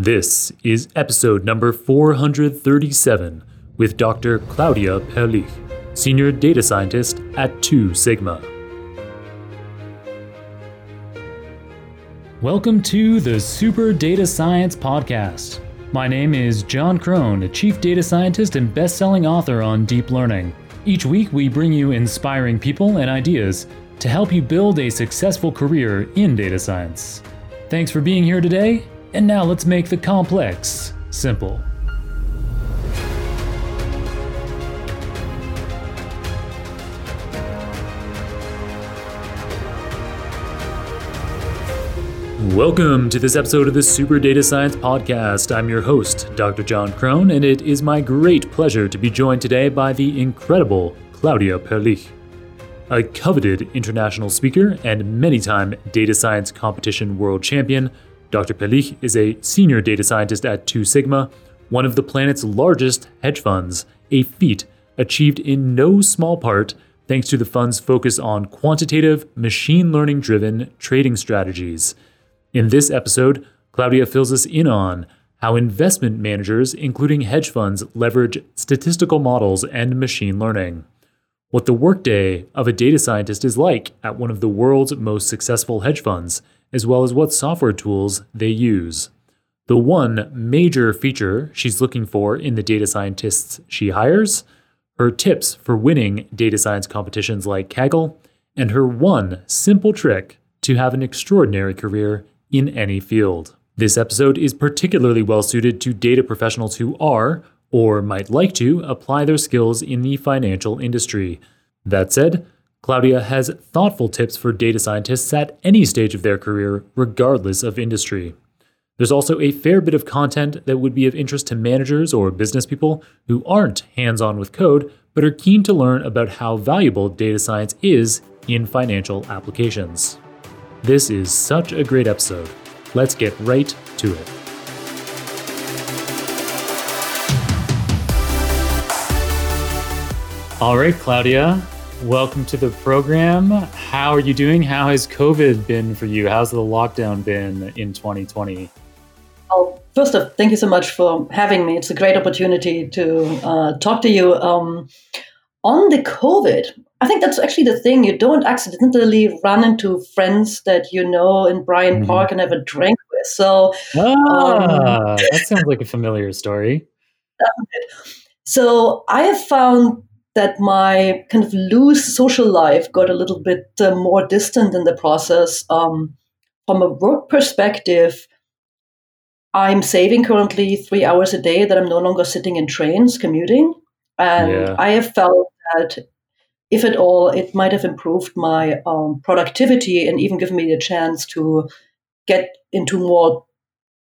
This is episode number 437 with Dr. Claudia Perlich, Senior Data Scientist at Two Sigma. Welcome to the Super Data Science Podcast. My name is John Krohn, a Chief Data Scientist and best-selling author on deep learning. Each week we bring you inspiring people and ideas to help you build a successful career in data science. Thanks for being here today. And now let's make the complex simple. Welcome to this episode of the Super Data Science Podcast. I'm your host, Dr. John Krohn, and it is my great pleasure to be joined today by the incredible Claudia Perlich, a coveted international speaker and many-time data science competition world champion. Dr. Perlich is a senior data scientist at Two Sigma, one of the planet's largest hedge funds, a feat achieved in no small part thanks to the fund's focus on quantitative, machine learning-driven trading strategies. In this episode, Claudia fills us in on how investment managers, including hedge funds, leverage statistical models and machine learning, what the workday of a data scientist is like at one of the world's most successful hedge funds, as well as what software tools they use. The one major feature she's looking for in the data scientists she hires, her tips for winning data science competitions like Kaggle, and her one simple trick to have an extraordinary career in any field. This episode is particularly well suited to data professionals who are, or might like to, apply their skills in the financial industry. That said, Claudia has thoughtful tips for data scientists at any stage of their career, regardless of industry. There's also a fair bit of content that would be of interest to managers or business people who aren't hands-on with code, but are keen to learn about how valuable data science is in financial applications. This is such a great episode. Let's get right to it. All right, Claudia. Welcome to the program. How are you doing? How has COVID been for you? How's the lockdown been in 2020? Well, first off, thank you so much for having me. It's a great opportunity to talk to you. On the COVID, I think that's actually the thing. You don't accidentally run into friends that you know in Bryant Park and have a drink with. So that sounds like a familiar story. So I have found that my kind of loose social life got a little bit more distant in the process. From a work perspective, I'm saving currently 3 hours a day that I'm no longer sitting in trains commuting. And I have felt that, if at all, it might have improved my productivity and even given me the chance to get into more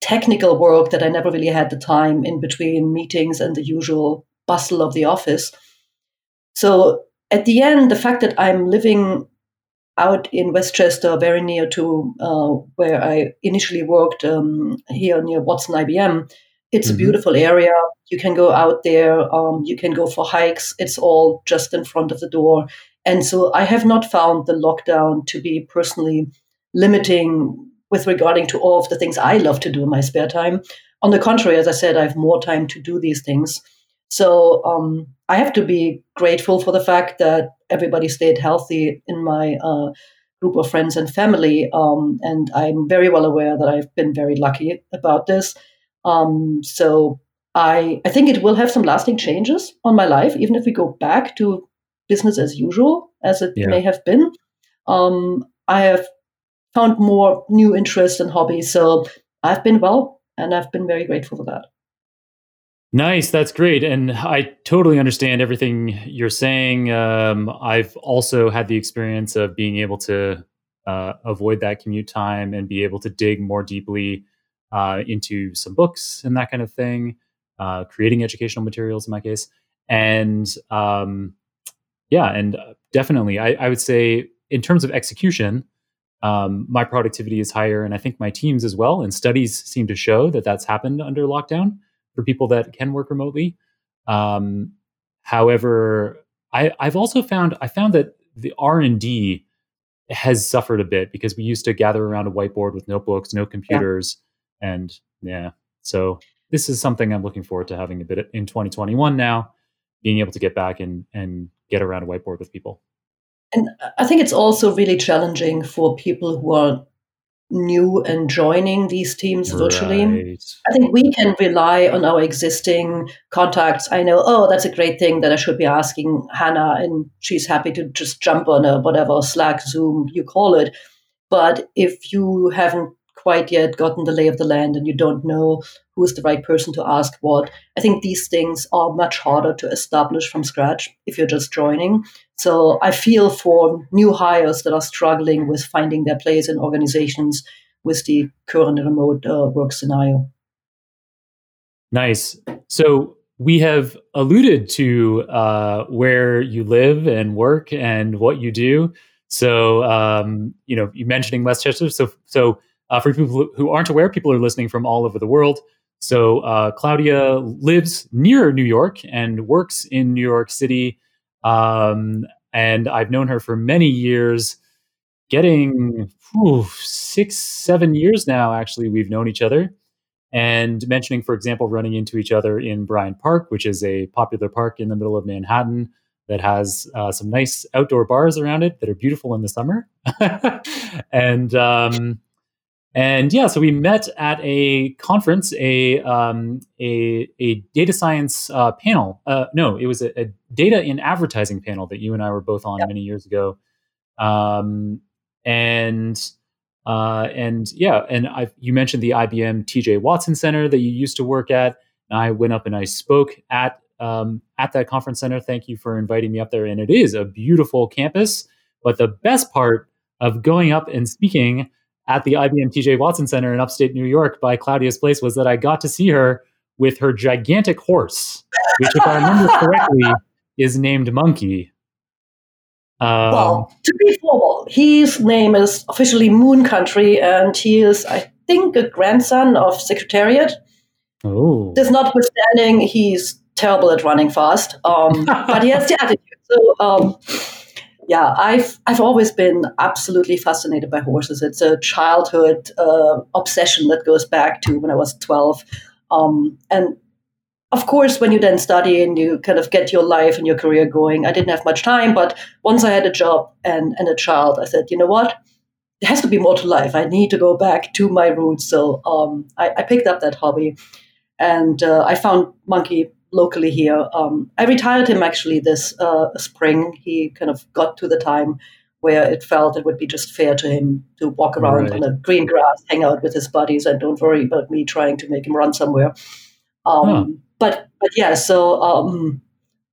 technical work that I never really had the time in between meetings and the usual bustle of the office. So at the end, the fact that I'm living out in Westchester, very near to where I initially worked here near Watson IBM, it's a beautiful area. You can go out there. You can go for hikes. It's all just in front of the door. And so I have not found the lockdown to be personally limiting with regarding to all of the things I love to do in my spare time. On the contrary, as I said, I have more time to do these things. So I have to be grateful for the fact that everybody stayed healthy in my group of friends and family. And I'm very well aware that I've been very lucky about this. So I think it will have some lasting changes on my life, even if we go back to business as usual, as it may have been. I have found more new interests and hobbies. So I've been well, and I've been very grateful for that. Nice. That's great. And I totally understand everything you're saying. I've also had the experience of being able to avoid that commute time and be able to dig more deeply into some books and that kind of thing, creating educational materials in my case. And and definitely, I would say in terms of execution, my productivity is higher, and I think my team's as well. And studies seem to show that that's happened under lockdown for people that can work remotely. However, I found that the R&D has suffered a bit because we used to gather around a whiteboard with notebooks, no computers, and So this is something I'm looking forward to having a bit in 2021 now, being able to get back and get around a whiteboard with people. And I think it's also really challenging for people who are new and joining these teams virtually. Right. I think we can rely on our existing contacts. I know, oh, that's a great thing that I should be asking Hannah, and she's happy to just jump on a whatever Slack, Zoom, you call it. But if you haven't quite yet gotten the lay of the land and you don't know who's the right person to ask what, I think these things are much harder to establish from scratch if you're just joining. So I feel for new hires that are struggling with finding their place in organizations with the current remote work scenario. Nice. So we have alluded to where you live and work and what you do. So, you mentioning Westchester. So, for people who aren't aware, people are listening from all over the world. So Claudia lives near New York and works in New York City. And I've known her for many years, getting 6-7 years now, actually, we've known each other. And mentioning, for example, running into each other in Bryant Park, which is a popular park in the middle of Manhattan that has some nice outdoor bars around it that are beautiful in the summer. And yeah, so we met at a conference, a data science panel. No, it was a data in advertising panel that you and I were both on many years ago. You mentioned the IBM TJ Watson Center that you used to work at. And I went up and I spoke at that conference center. Thank you for inviting me up there. And it is a beautiful campus. But the best part of going up and speaking at the IBM TJ Watson Center in upstate New York by Claudia's place was that I got to see her with her gigantic horse, which, if I remember correctly, is named Monkey. Well, to be formal, his name is officially Moon Country, and he is, I think, a grandson of Secretariat. Oh. This notwithstanding, he's terrible at running fast, but he has the attitude. So, yeah, I've always been absolutely fascinated by horses. It's a childhood obsession that goes back to when I was 12. And of course, when you then study and you kind of get your life and your career going, I didn't have much time. But once I had a job and a child, I said, you know what? There has to be more to life. I need to go back to my roots. So I picked up that hobby, and I found Monkey locally here. I retired him actually this spring. He kind of got to the time where it felt it would be just fair to him to walk around on the green grass, hang out with his buddies, and don't worry about me trying to make him run somewhere. But yeah, so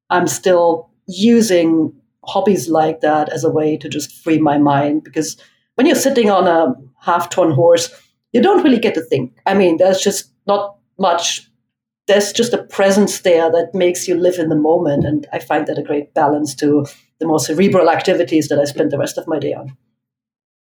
I'm still using hobbies like that as a way to just free my mind, because when you're sitting on a half-ton horse, you don't really get to think. I mean, there's just not much. There's just a presence there that makes you live in the moment. And I find that a great balance to the more cerebral activities that I spend the rest of my day on.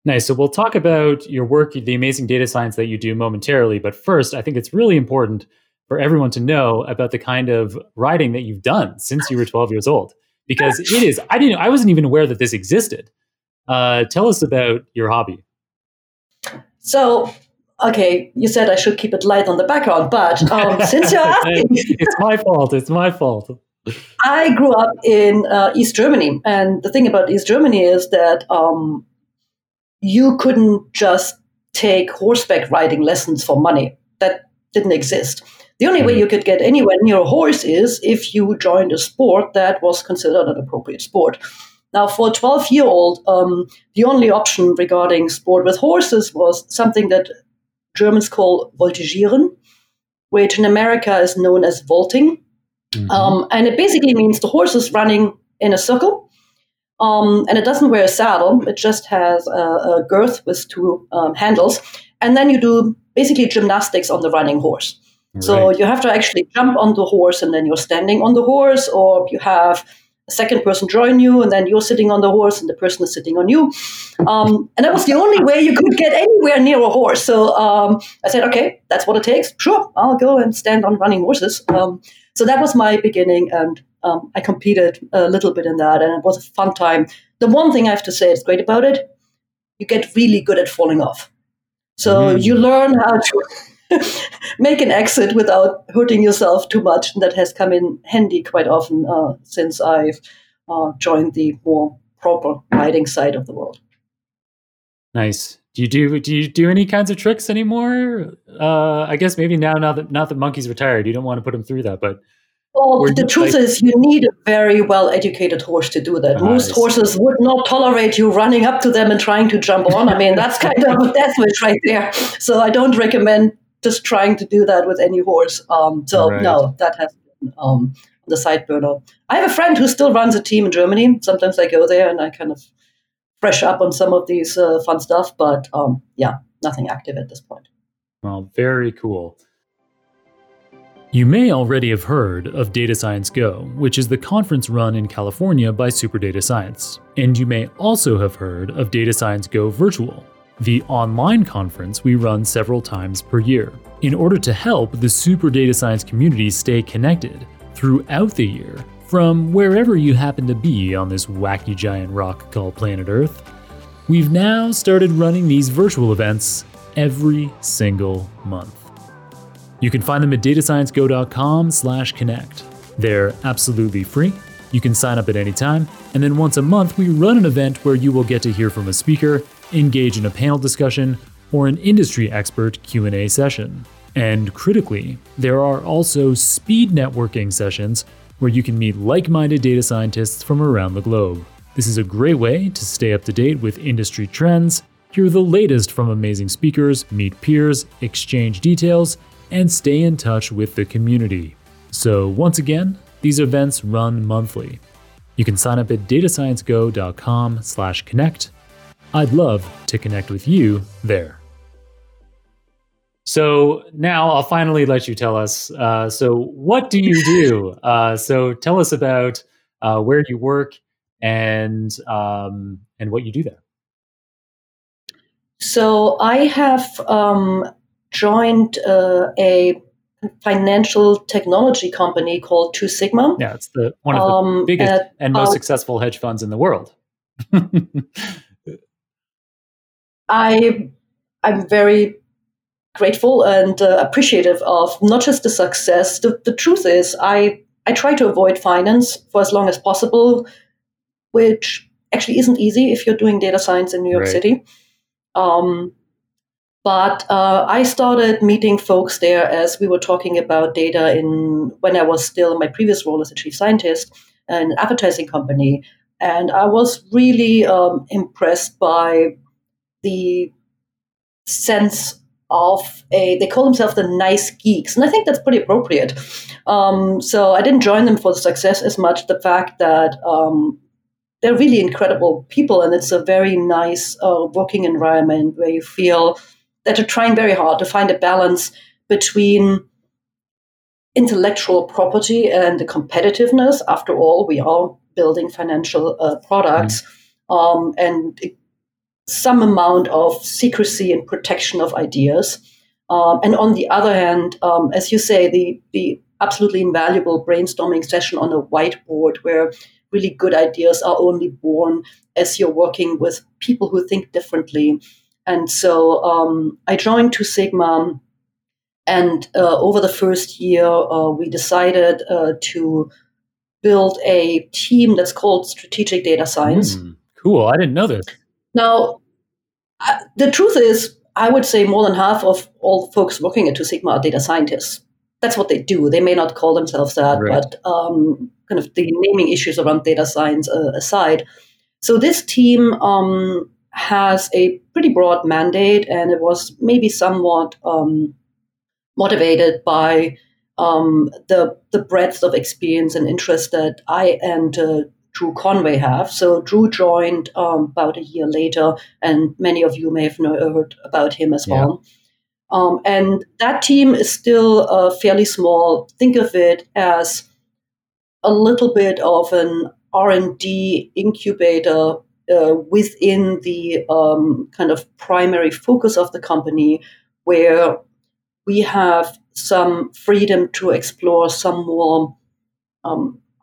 Nice. So we'll talk about your work, the amazing data science that you do momentarily. But first, I think it's really important for everyone to know about the kind of writing that you've done since you were 12 years old, because it is, I wasn't even aware that this existed. Tell us about your hobby. So, okay, you said I should keep it light on the background, but since you're asking... It's my fault. I grew up in East Germany, and the thing about East Germany is that you couldn't just take horseback riding lessons for money. That didn't exist. The only way you could get anywhere near a horse is if you joined a sport that was considered an appropriate sport. Now, for a 12-year-old, the only option regarding sport with horses was something that Germans call voltigieren, which in America is known as vaulting. Mm-hmm. And it basically means the horse is running in a circle, and it doesn't wear a saddle. It just has a girth with two handles. And then you do basically gymnastics on the running horse. Right. So you have to actually jump on the horse, and then you're standing on the horse, or you have a second person join you, and then you're sitting on the horse and the person is sitting on you. And that was the only way you could get anywhere near a horse. So I said, okay, that's what it takes. Sure, I'll go and stand on running horses. So that was my beginning, and I competed a little bit in that, and it was a fun time. The one thing I have to say is great about it, you get really good at falling off. So you learn how to make an exit without hurting yourself too much. And that has come in handy quite often since I've joined the more proper writing side of the world. Nice. Do you do any kinds of tricks anymore? I guess maybe now that Monkey's retired, you don't want to put him through that, but. Well, the truth is you need a very well-educated horse to do that. Most horses would not tolerate you running up to them and trying to jump on. I mean, that's kind of a death wish right there. So I don't recommend just trying to do that with any horse. No, that has been the side burner. I have a friend who still runs a team in Germany. Sometimes I go there and I kind of fresh up on some of these fun stuff. But nothing active at this point. Well, very cool. You may already have heard of Data Science Go, which is the conference run in California by Super Data Science. And you may also have heard of Data Science Go Virtual, the online conference we run several times per year. In order to help the Super Data Science community stay connected throughout the year, from wherever you happen to be on this wacky giant rock called planet Earth, we've now started running these virtual events every single month. You can find them at datasciencego.com/connect. They're absolutely free. You can sign up at any time. And then once a month, we run an event where you will get to hear from a speaker, engage in a panel discussion, or an industry expert Q&A session. And critically, there are also speed networking sessions where you can meet like-minded data scientists from around the globe. This is a great way to stay up to date with industry trends, hear the latest from amazing speakers, meet peers, exchange details, and stay in touch with the community. So once again, these events run monthly. You can sign up at datasciencego.com/connect. I'd love to connect with you there. So now I'll finally let you tell us, so what do you do? So tell us about where you work and what you do there. So I have joined a financial technology company called Two Sigma. Yeah, it's one of the biggest and most successful hedge funds in the world. I'm very grateful and appreciative of not just the success. The truth is I try to avoid finance for as long as possible, which actually isn't easy if you're doing data science in New York City. But I started meeting folks there as we were talking about data when I was still in my previous role as a chief scientist in an advertising company. And I was really impressed by the sense of they call themselves the nice geeks. And I think that's pretty appropriate. So I didn't join them for the success as much, the fact that they're really incredible people. And it's a very nice working environment where you feel that are trying very hard to find a balance between intellectual property and the competitiveness. After all, we are building financial products, and some amount of secrecy and protection of ideas. And on the other hand, as you say, the absolutely invaluable brainstorming session on a whiteboard where really good ideas are only born as you're working with people who think differently. And so I joined Two Sigma, and over the first year, we decided to build a team that's called Strategic Data Science. Cool. I didn't know this. Now, the truth is, I would say more than half of all the folks working at Two Sigma are data scientists. That's what they do. They may not call themselves that, but kind of the naming issues around data science aside. So this team has a pretty broad mandate, and it was maybe somewhat motivated by the breadth of experience and interest that I and Drew Conway have. So Drew joined about a year later, and many of you may have heard about him as well. And that team is still fairly small. Think of it as a little bit of an R&D incubator within the kind of primary focus of the company, where we have some freedom to explore some more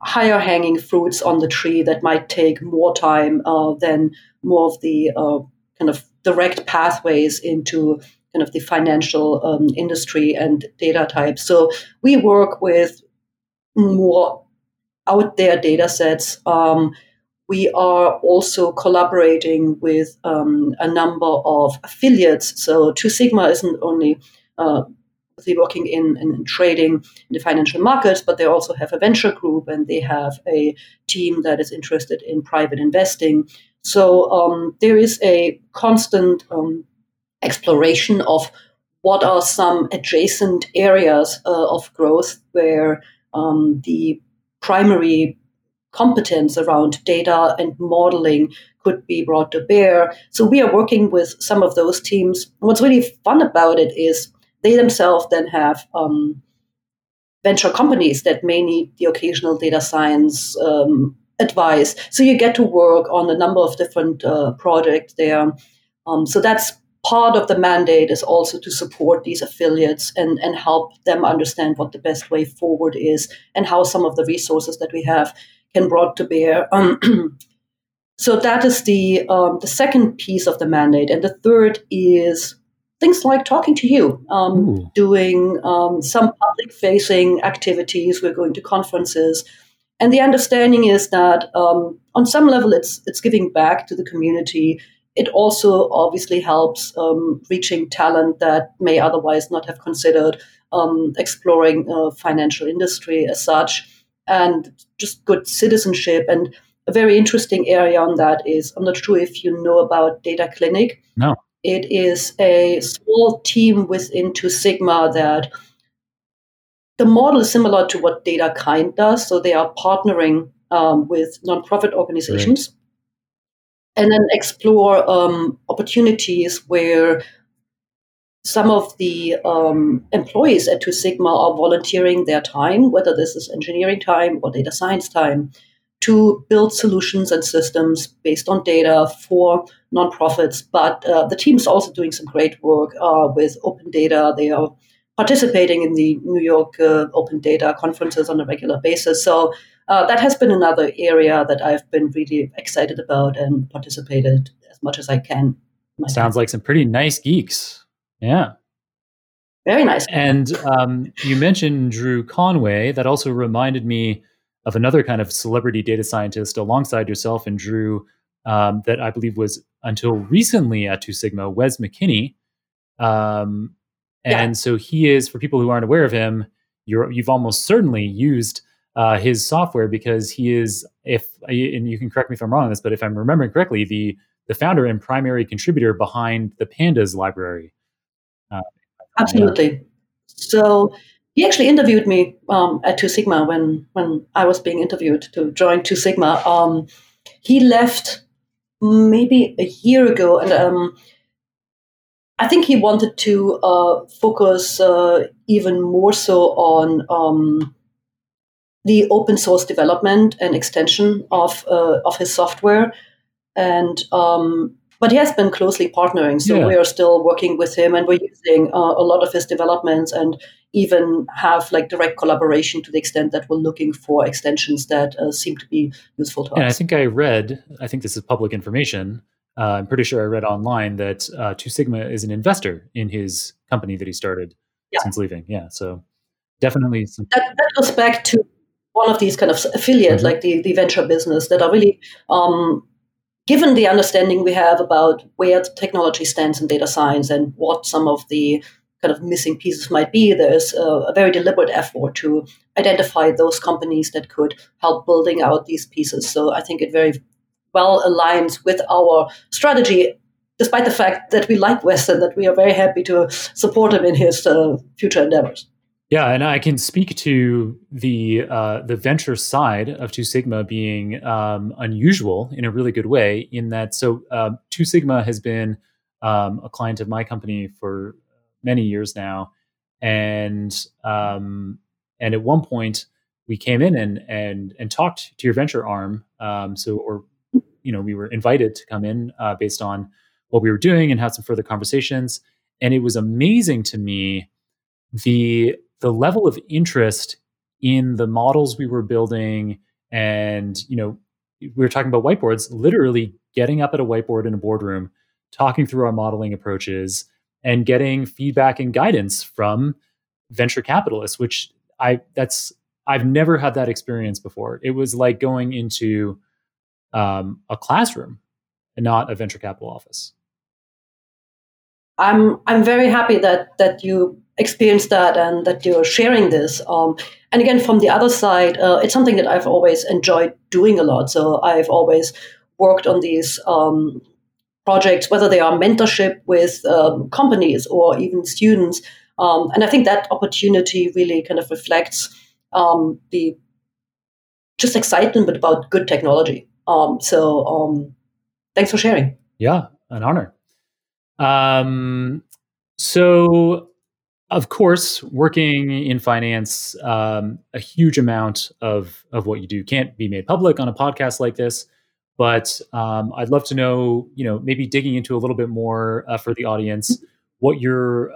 higher hanging fruits on the tree that might take more time than more of the kind of direct pathways into kind of the financial industry and data types. So we work with more out there data sets. We are also collaborating with a number of affiliates. So Two Sigma isn't only working in trading in the financial markets, but they also have a venture group and they have a team that is interested in private investing. So there is a constant exploration of what are some adjacent areas of growth where the primary competence around data and modeling could be brought to bear. So we are working with some of those teams. What's really fun about it is they themselves then have venture companies that may need the occasional data science advice. So you get to work on a number of different projects there. So that's part of the mandate, is also to support these affiliates and help them understand what the best way forward is and how some of the resources that we have can brought to bear. So that is the second piece of the mandate. And the third is things like talking to you, doing some public-facing activities. We're going to conferences. And the understanding is that on some level it's giving back to the community. It also obviously helps reaching talent that may otherwise not have considered exploring financial industry as such, and just good citizenship. And a very interesting area on that is, I'm not sure if you know about Data Clinic. No. It is a small team within Two Sigma that the model is similar to what DataKind does. So they are partnering with nonprofit organizations. Right. And then explore opportunities where some of the employees at Two Sigma are volunteering their time, whether this is engineering time or data science time, to build solutions and systems based on data for nonprofits. But the team is also doing some great work with open data. They are participating in the New York open data conferences on a regular basis. So that has been another area that I've been really excited about and participated as much as I can myself. Sounds like some pretty nice geeks. Yeah. Very nice. And you mentioned Drew Conway. That also reminded me of another kind of celebrity data scientist alongside yourself and Drew that I believe was until recently at Two Sigma, Wes McKinney. And so he is, for people who aren't aware of him, you've almost certainly used his software, because he is, and you can correct me if I'm wrong on this, but if I'm remembering correctly, the founder and primary contributor behind the Pandas library. Absolutely. Yeah. So he actually interviewed me at Two Sigma when I was being interviewed to join Two Sigma. He left maybe a year ago, and I think he wanted to focus even more so on the open source development and extension of his software, and but he has been closely partnering. So we are still working with him, and we're using a lot of his developments, and even have like direct collaboration to the extent that we're looking for extensions that seem to be useful to us. And I think this is public information. I'm pretty sure I read online that Two Sigma is an investor in his company that he started since leaving. Yeah, so definitely that goes back to one of these kind of affiliates, like the venture business, that are really, given the understanding we have about where technology stands in data science and what some of the kind of missing pieces might be, there's a very deliberate effort to identify those companies that could help building out these pieces. So I think it very well aligns with our strategy, despite the fact that we like Wes and that we are very happy to support him in his future endeavors. Yeah, and I can speak to the venture side of Two Sigma being unusual in a really good way, in that Two Sigma has been a client of my company for many years now, and at one point we came in and talked to your venture arm, we were invited to come in based on what we were doing and had some further conversations, and it was amazing to me the level of interest in the models we were building. And, we were talking about whiteboards, literally getting up at a whiteboard in a boardroom, talking through our modeling approaches and getting feedback and guidance from venture capitalists, which I've never had that experience before. It was like going into a classroom and not a venture capital office. I'm very happy that you experienced that and that you're sharing this. And again, from the other side, it's something that I've always enjoyed doing a lot. So I've always worked on these projects, whether they are mentorship with companies or even students. And I think that opportunity really kind of reflects the just excitement about good technology. So thanks for sharing. Yeah, an honor. So, of course, working in finance, a huge amount of what you do can't be made public on a podcast like this. But I'd love to know, maybe digging into a little bit more for the audience, what your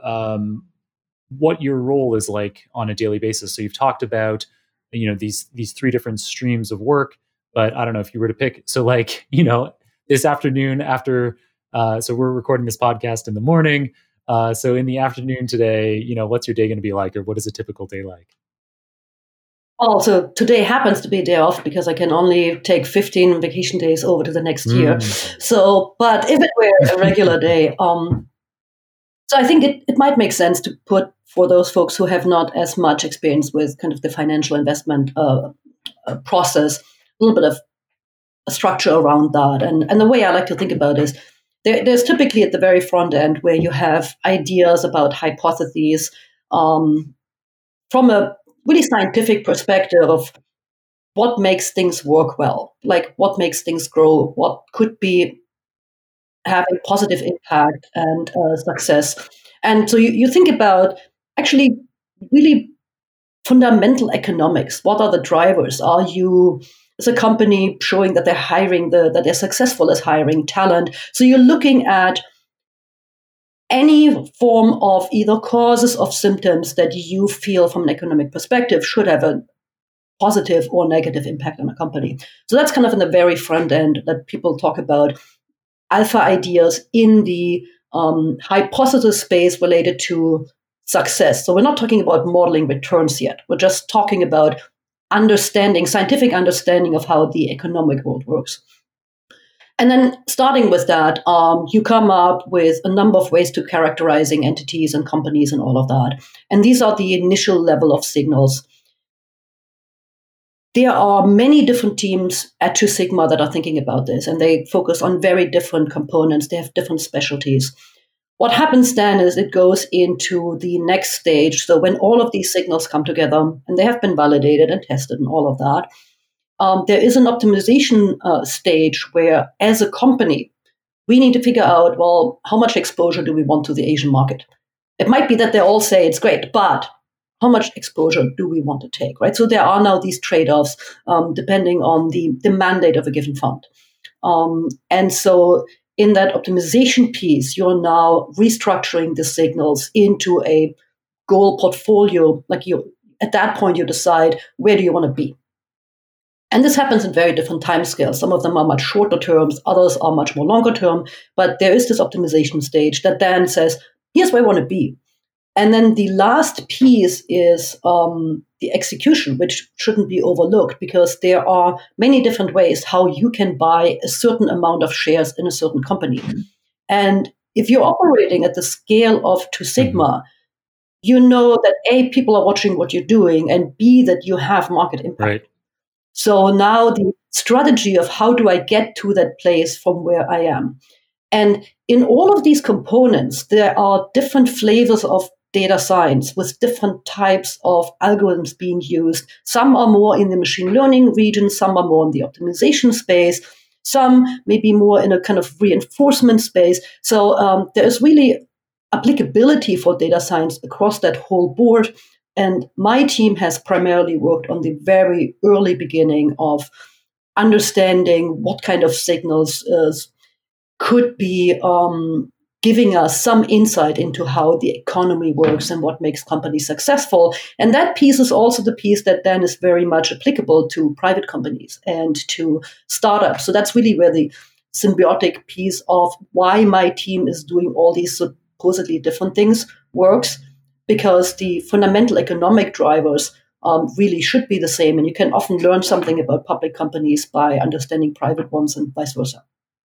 role is like on a daily basis. So you've talked about, these three different streams of work, but I don't know if you were to pick. So this afternoon after, so we're recording this podcast in the morning. So in the afternoon today, what's your day going to be like, or what is a typical day like? Oh, so today happens to be a day off because I can only take 15 vacation days over to the next year. So, but if it were a regular day, so I think it might make sense to put for those folks who have not as much experience with kind of the financial investment process, a little bit of a structure around that. And the way I like to think about is there's typically at the very front end where you have ideas about hypotheses from a really scientific perspective of what makes things work well, like what makes things grow, what could be having positive impact and success. And so you think about actually really fundamental economics. What are the drivers? Are you, as a company, showing that they're hiring, that they're successful as hiring talent? So you're looking at any form of either causes of symptoms that you feel from an economic perspective should have a positive or negative impact on a company. So that's kind of in the very front end that people talk about alpha ideas in the hypothesis space related to success. So we're not talking about modeling returns yet. We're just talking about scientific understanding of how the economic world works. And then starting with that, you come up with a number of ways to characterizing entities and companies and all of that. And these are the initial level of signals. There are many different teams at Two Sigma that are thinking about this, and they focus on very different components. They have different specialties. What happens then is it goes into the next stage. So when all of these signals come together, and they have been validated and tested and all of that, there is an optimization stage where, as a company, we need to figure out, well, how much exposure do we want to the Asian market? It might be that they all say it's great, but how much exposure do we want to take, right? So there are now these trade-offs depending on the mandate of a given fund. And so in that optimization piece, you're now restructuring the signals into a goal portfolio. At that point, you decide, where do you want to be? And this happens in very different timescales. Some of them are much shorter terms, others are much more longer term, but there is this optimization stage that then says, here's where I want to be. And then the last piece is the execution, which shouldn't be overlooked because there are many different ways how you can buy a certain amount of shares in a certain company. And if you're operating at the scale of Two Sigma, you know that A, people are watching what you're doing, and B, that you have market impact. Right. So now the strategy of how do I get to that place from where I am? And in all of these components, there are different flavors of data science with different types of algorithms being used. Some are more in the machine learning region, some are more in the optimization space, some may be more in a kind of reinforcement space. So there is really applicability for data science across that whole board. And my team has primarily worked on the very early beginning of understanding what kind of signals could be giving us some insight into how the economy works and what makes companies successful. And that piece is also the piece that then is very much applicable to private companies and to startups. So that's really where the symbiotic piece of why my team is doing all these supposedly different things works, because the fundamental economic drivers really should be the same. And you can often learn something about public companies by understanding private ones and vice versa.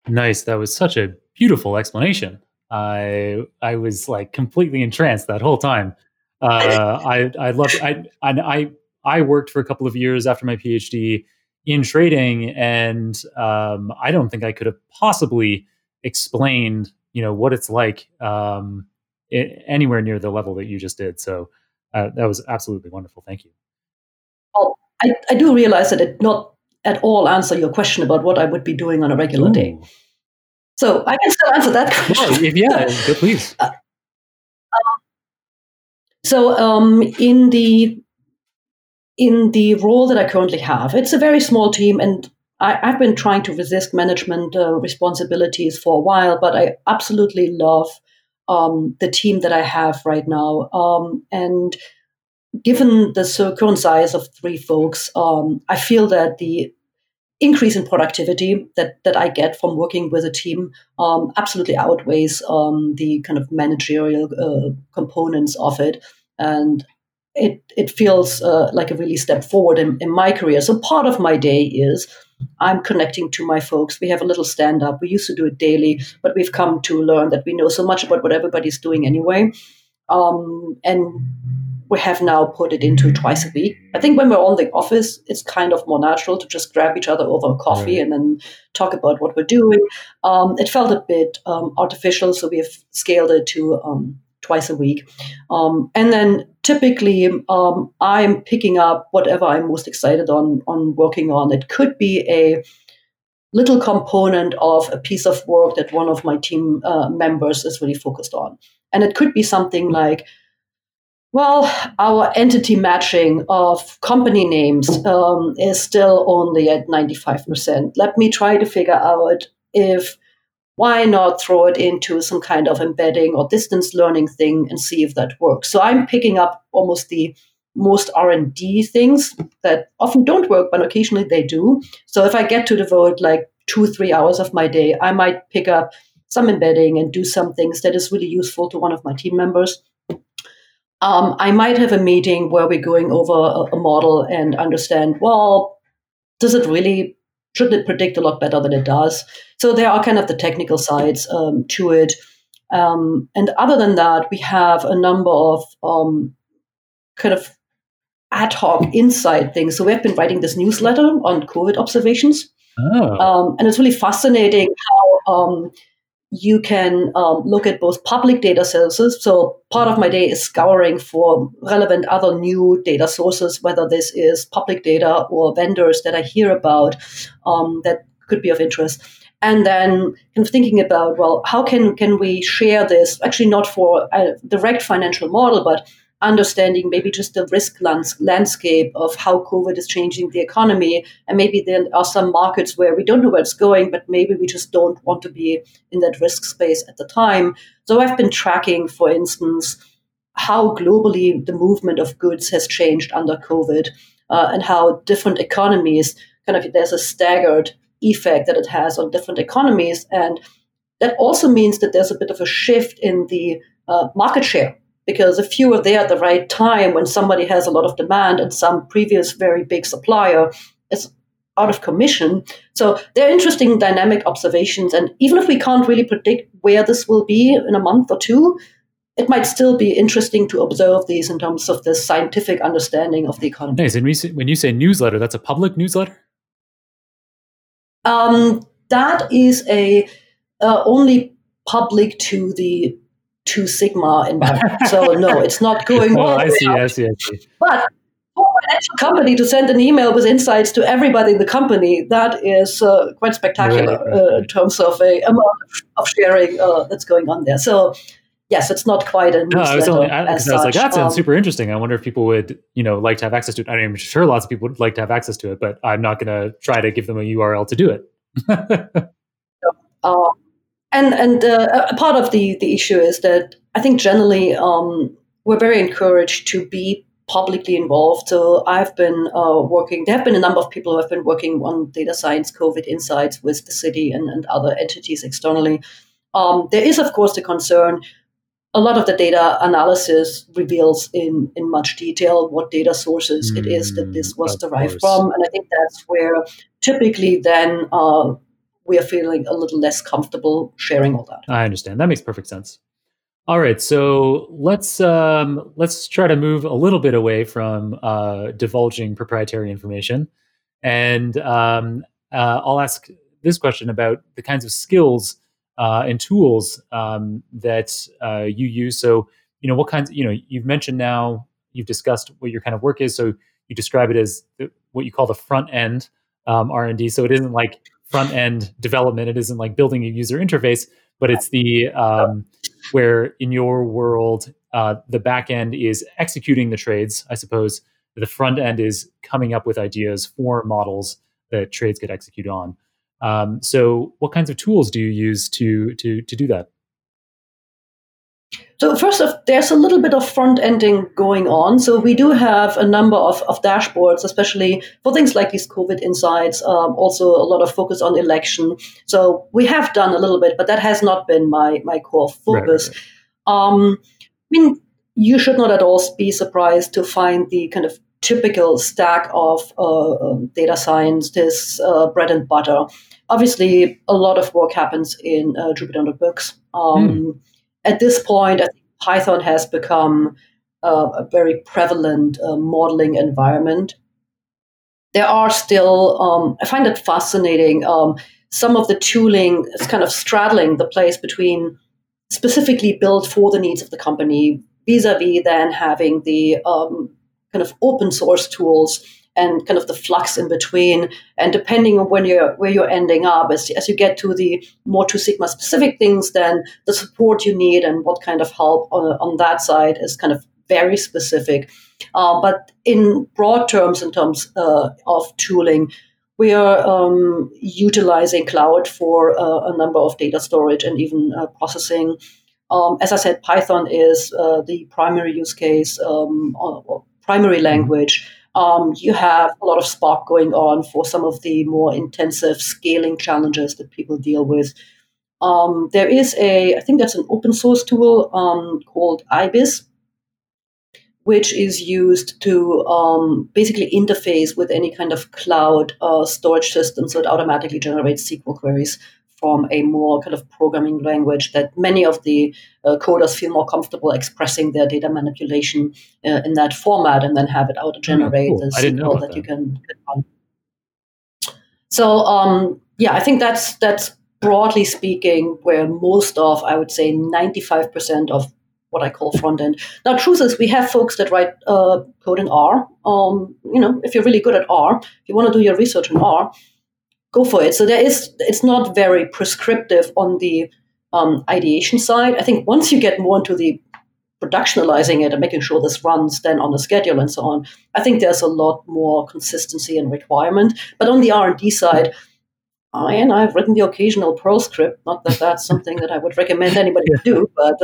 Nice. That was such a beautiful explanation. I was like completely entranced that whole time. I loved it. I worked for a couple of years after my PhD in trading, and I don't think I could have possibly explained, what it's like anywhere near the level that you just did. So that was absolutely wonderful. Thank you. Well, I do realize that it not at all answer your question about what I would be doing on a regular day. So I can still answer that question. Yeah, please. In the role that I currently have, it's a very small team, and I've been trying to resist management responsibilities for a while, but I absolutely love the team that I have right now. And given the current size of 3 folks, I feel that the increase in productivity that I get from working with a team absolutely outweighs the kind of managerial components of it. And it feels like a really step forward in my career. So part of my day is I'm connecting to my folks. We have a little stand-up. We used to do it daily, but we've come to learn that we know so much about what everybody's doing anyway. And we have now put it into twice a week. I think when we're all in the office, it's kind of more natural to just grab each other over a coffee and then talk about what we're doing. It felt a bit artificial, so we have scaled it to twice a week. And then typically I'm picking up whatever I'm most excited on working on. It could be a little component of a piece of work that one of my team members is really focused on. And it could be something like, our entity matching of company names is still only at 95%. Let me try to figure out why not throw it into some kind of embedding or distance learning thing and see if that works. So I'm picking up almost the most R&D things that often don't work, but occasionally they do. So if I get to devote 2-3 hours of my day, I might pick up some embedding and do some things that is really useful to one of my team members. I might have a meeting where we're going over a model and understand, shouldn't it predict a lot better than it does? So there are kind of the technical sides to it. And other than that, we have a number of kind of ad hoc insight things. So we have been writing this newsletter on COVID observations. And it's really fascinating how you can look at both public data sources. So part of my day is scouring for relevant other new data sources, whether this is public data or vendors that I hear about that could be of interest. And then kind of thinking about, how can we share this, actually not for a direct financial model, but understanding maybe just the risk landscape of how COVID is changing the economy. And maybe there are some markets where we don't know where it's going, but maybe we just don't want to be in that risk space at the time. So I've been tracking, for instance, how globally the movement of goods has changed under COVID and how different economies, there's a staggered effect that it has on different economies. And that also means that there's a bit of a shift in the market share. Because if you were there at the right time when somebody has a lot of demand and some previous very big supplier is out of commission. So they're interesting dynamic observations. And even if we can't really predict where this will be in a month or two, it might still be interesting to observe these in terms of the scientific understanding of the economy. Nice. And when you say newsletter, that's a public newsletter? That is only public to the Two Sigma environment. So no, it's not going well. I see. But for a financial company to send an email with insights to everybody in the company, that is quite spectacular in terms of amount of sharing that's going on there. So yes, it's not quite a newsletter. That sounds super interesting. I wonder if people would, like to have access to it. I mean, I'm sure lots of people would like to have access to it, but I'm not going to try to give them a URL to do it. And part of the issue is that I think generally we're very encouraged to be publicly involved. So I've been there have been a number of people who have been working on data science, COVID insights with the city and other entities externally. There is, of course, the concern a lot of the data analysis reveals in much detail what data sources it is that this was derived from. And I think that's where typically then we are feeling a little less comfortable sharing all that. I understand. That makes perfect sense. All right, so let's try to move a little bit away from divulging proprietary information. And I'll ask this question about the kinds of skills and tools that you use. So, you know, what kinds, you know, you've mentioned now, you've discussed what your kind of work is. So you describe it as what you call the front end R&D. So it isn't like front end development. It isn't like building a user interface, but it's the where in your world, the back end is executing the trades, I suppose. The front end is coming up with ideas for models that trades could execute on. So what kinds of tools do you use to do that? So first off, there's a little bit of front-ending going on. So we do have a number of dashboards, especially for things like these COVID insights, also a lot of focus on election. So we have done a little bit, but that has not been my core focus. Right. I mean, you should not at all be surprised to find the kind of typical stack of data scientists, bread and butter. Obviously, a lot of work happens in Jupyter Notebooks. At this point, I think Python has become a very prevalent modeling environment. There are still, I find it fascinating, some of the tooling is kind of straddling the place between specifically built for the needs of the company vis-a-vis then having the kind of open source tools and kind of the flux in between. And depending on where you're ending up, as you get to the more Two Sigma specific things, then the support you need and what kind of help on that side is kind of very specific. But in broad terms, in terms of tooling, we are utilizing cloud for a number of data storage and even processing. As I said, Python is the primary use case, or primary language. You have a lot of Spark going on for some of the more intensive scaling challenges that people deal with. There is I think that's an open source tool called IBIS, which is used to basically interface with any kind of cloud storage system. So it automatically generates SQL queries from a more kind of programming language that many of the coders feel more comfortable expressing their data manipulation in that format, and then have it auto-generate the SQL that you can run. So, I think that's broadly speaking where most of, I would say, 95% of what I call front end. Now, truth is, we have folks that write code in R. You know, if you're really good at R, if you want to do your research in R, go for it. So it's not very prescriptive on the ideation side. I think once you get more into the productionalizing it and making sure this runs then on the schedule and so on, I think there's a lot more consistency and requirement. But on the R&D side, I've written the occasional Perl script. Not that that's something that I would recommend anybody to do, but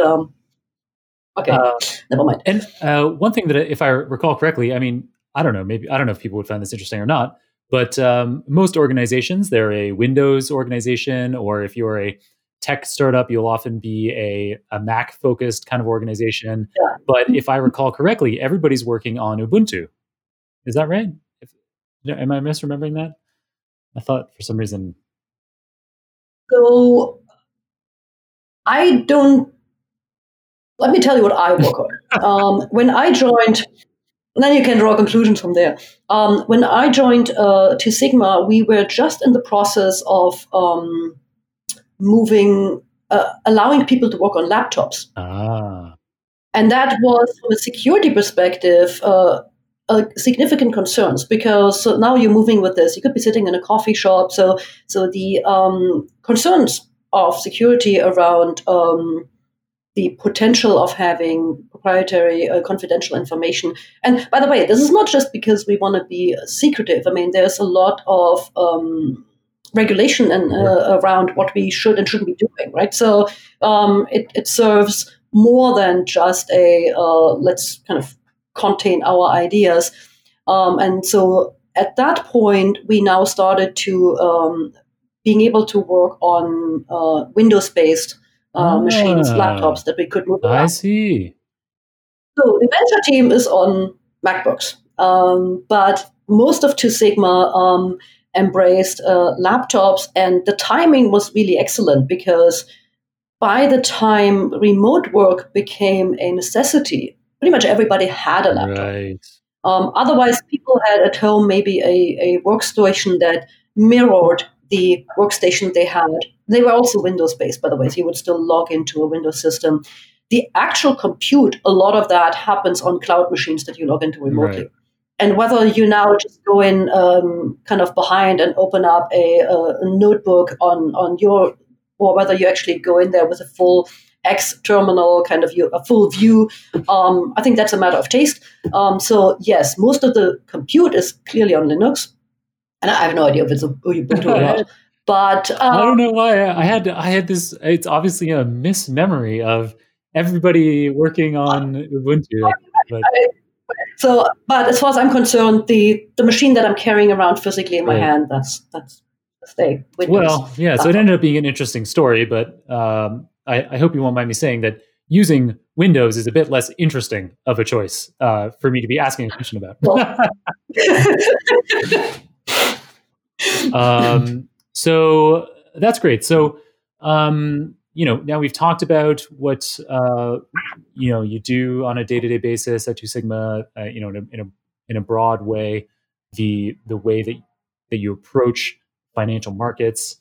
never mind. And one thing that, if I recall correctly, I mean, I don't know if people would find this interesting or not, but most organizations, they're a Windows organization, or if you're a tech startup, you'll often be a Mac-focused kind of organization. Yeah. But if I recall correctly, everybody's working on Ubuntu. Is that right? Am I misremembering that? I thought for some reason. So let me tell you what I work on. When I joined... And then you can draw conclusions from there. When I joined Two Sigma, we were just in the process of allowing people to work on laptops. And that was, from a security perspective, a significant concern, because so now you're moving with this. You could be sitting in a coffee shop. So the concerns of security around the potential of having proprietary confidential information. And by the way, this is not just because we want to be secretive. I mean, there's a lot of regulation and around what we should and shouldn't be doing, right? So it serves more than just a let's kind of contain our ideas. And so at that point, we now started to being able to work on Windows-based machines, laptops that we could move around. I see. So the venture team is on MacBooks, but most of Two Sigma embraced laptops, and the timing was really excellent because by the time remote work became a necessity, pretty much everybody had a laptop. Right. Otherwise, people had at home maybe a workstation that mirrored the workstation they had. They were also Windows-based, by the way, so you would still log into a Windows system. The actual compute, a lot of that happens on cloud machines that you log into remotely. Right. And whether you now just go in kind of behind and open up a notebook on your, or whether you actually go in there with a full X terminal kind of view, a full view, I think that's a matter of taste. So yes, most of the compute is clearly on Linux, and I have no idea if it's a Ubuntu or not. But I don't know why I had this. It's obviously a mismemory of everybody working on Ubuntu. But. But as far as I'm concerned, the machine that I'm carrying around physically in my hand, that's the Windows. Well, yeah, so it ended up being an interesting story, but I hope you won't mind me saying that using Windows is a bit less interesting of a choice for me to be asking a question about. So that's great. So, now we've talked about what, you do on a day-to-day basis at Two Sigma, in a broad way, the way that you approach financial markets.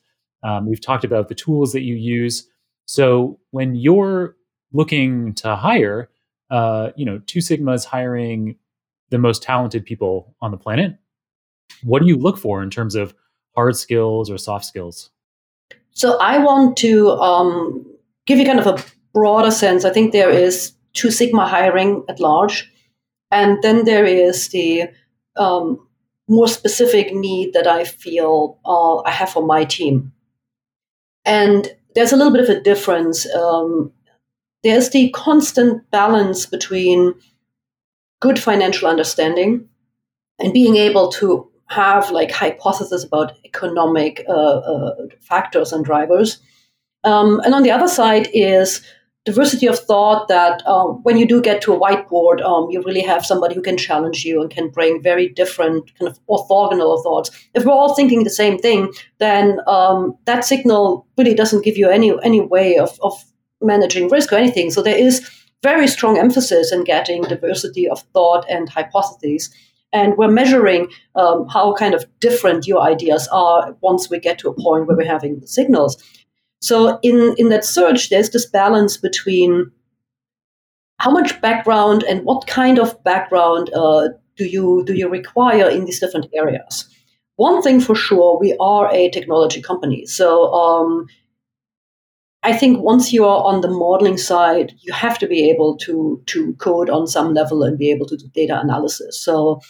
We've talked about the tools that you use. So when you're looking to hire, Two Sigma is hiring the most talented people on the planet. What do you look for in terms of hard skills or soft skills? So I want to give you kind of a broader sense. I think there is Two Sigma hiring at large. And then there is the more specific need that I feel I have for my team. And there's a little bit of a difference. There's the constant balance between good financial understanding and being able to have like hypotheses about economic factors and drivers. And on the other side is diversity of thought that when you do get to a whiteboard, you really have somebody who can challenge you and can bring very different kind of orthogonal thoughts. If we're all thinking the same thing, then that signal really doesn't give you any way of managing risk or anything. So there is very strong emphasis in getting diversity of thought and hypotheses. And we're measuring how kind of different your ideas are once we get to a point where we're having the signals. So in that search, there's this balance between how much background and what kind of background do you require in these different areas. One thing for sure, we are a technology company. So I think once you are on the modeling side, you have to be able to code on some level and be able to do data analysis. So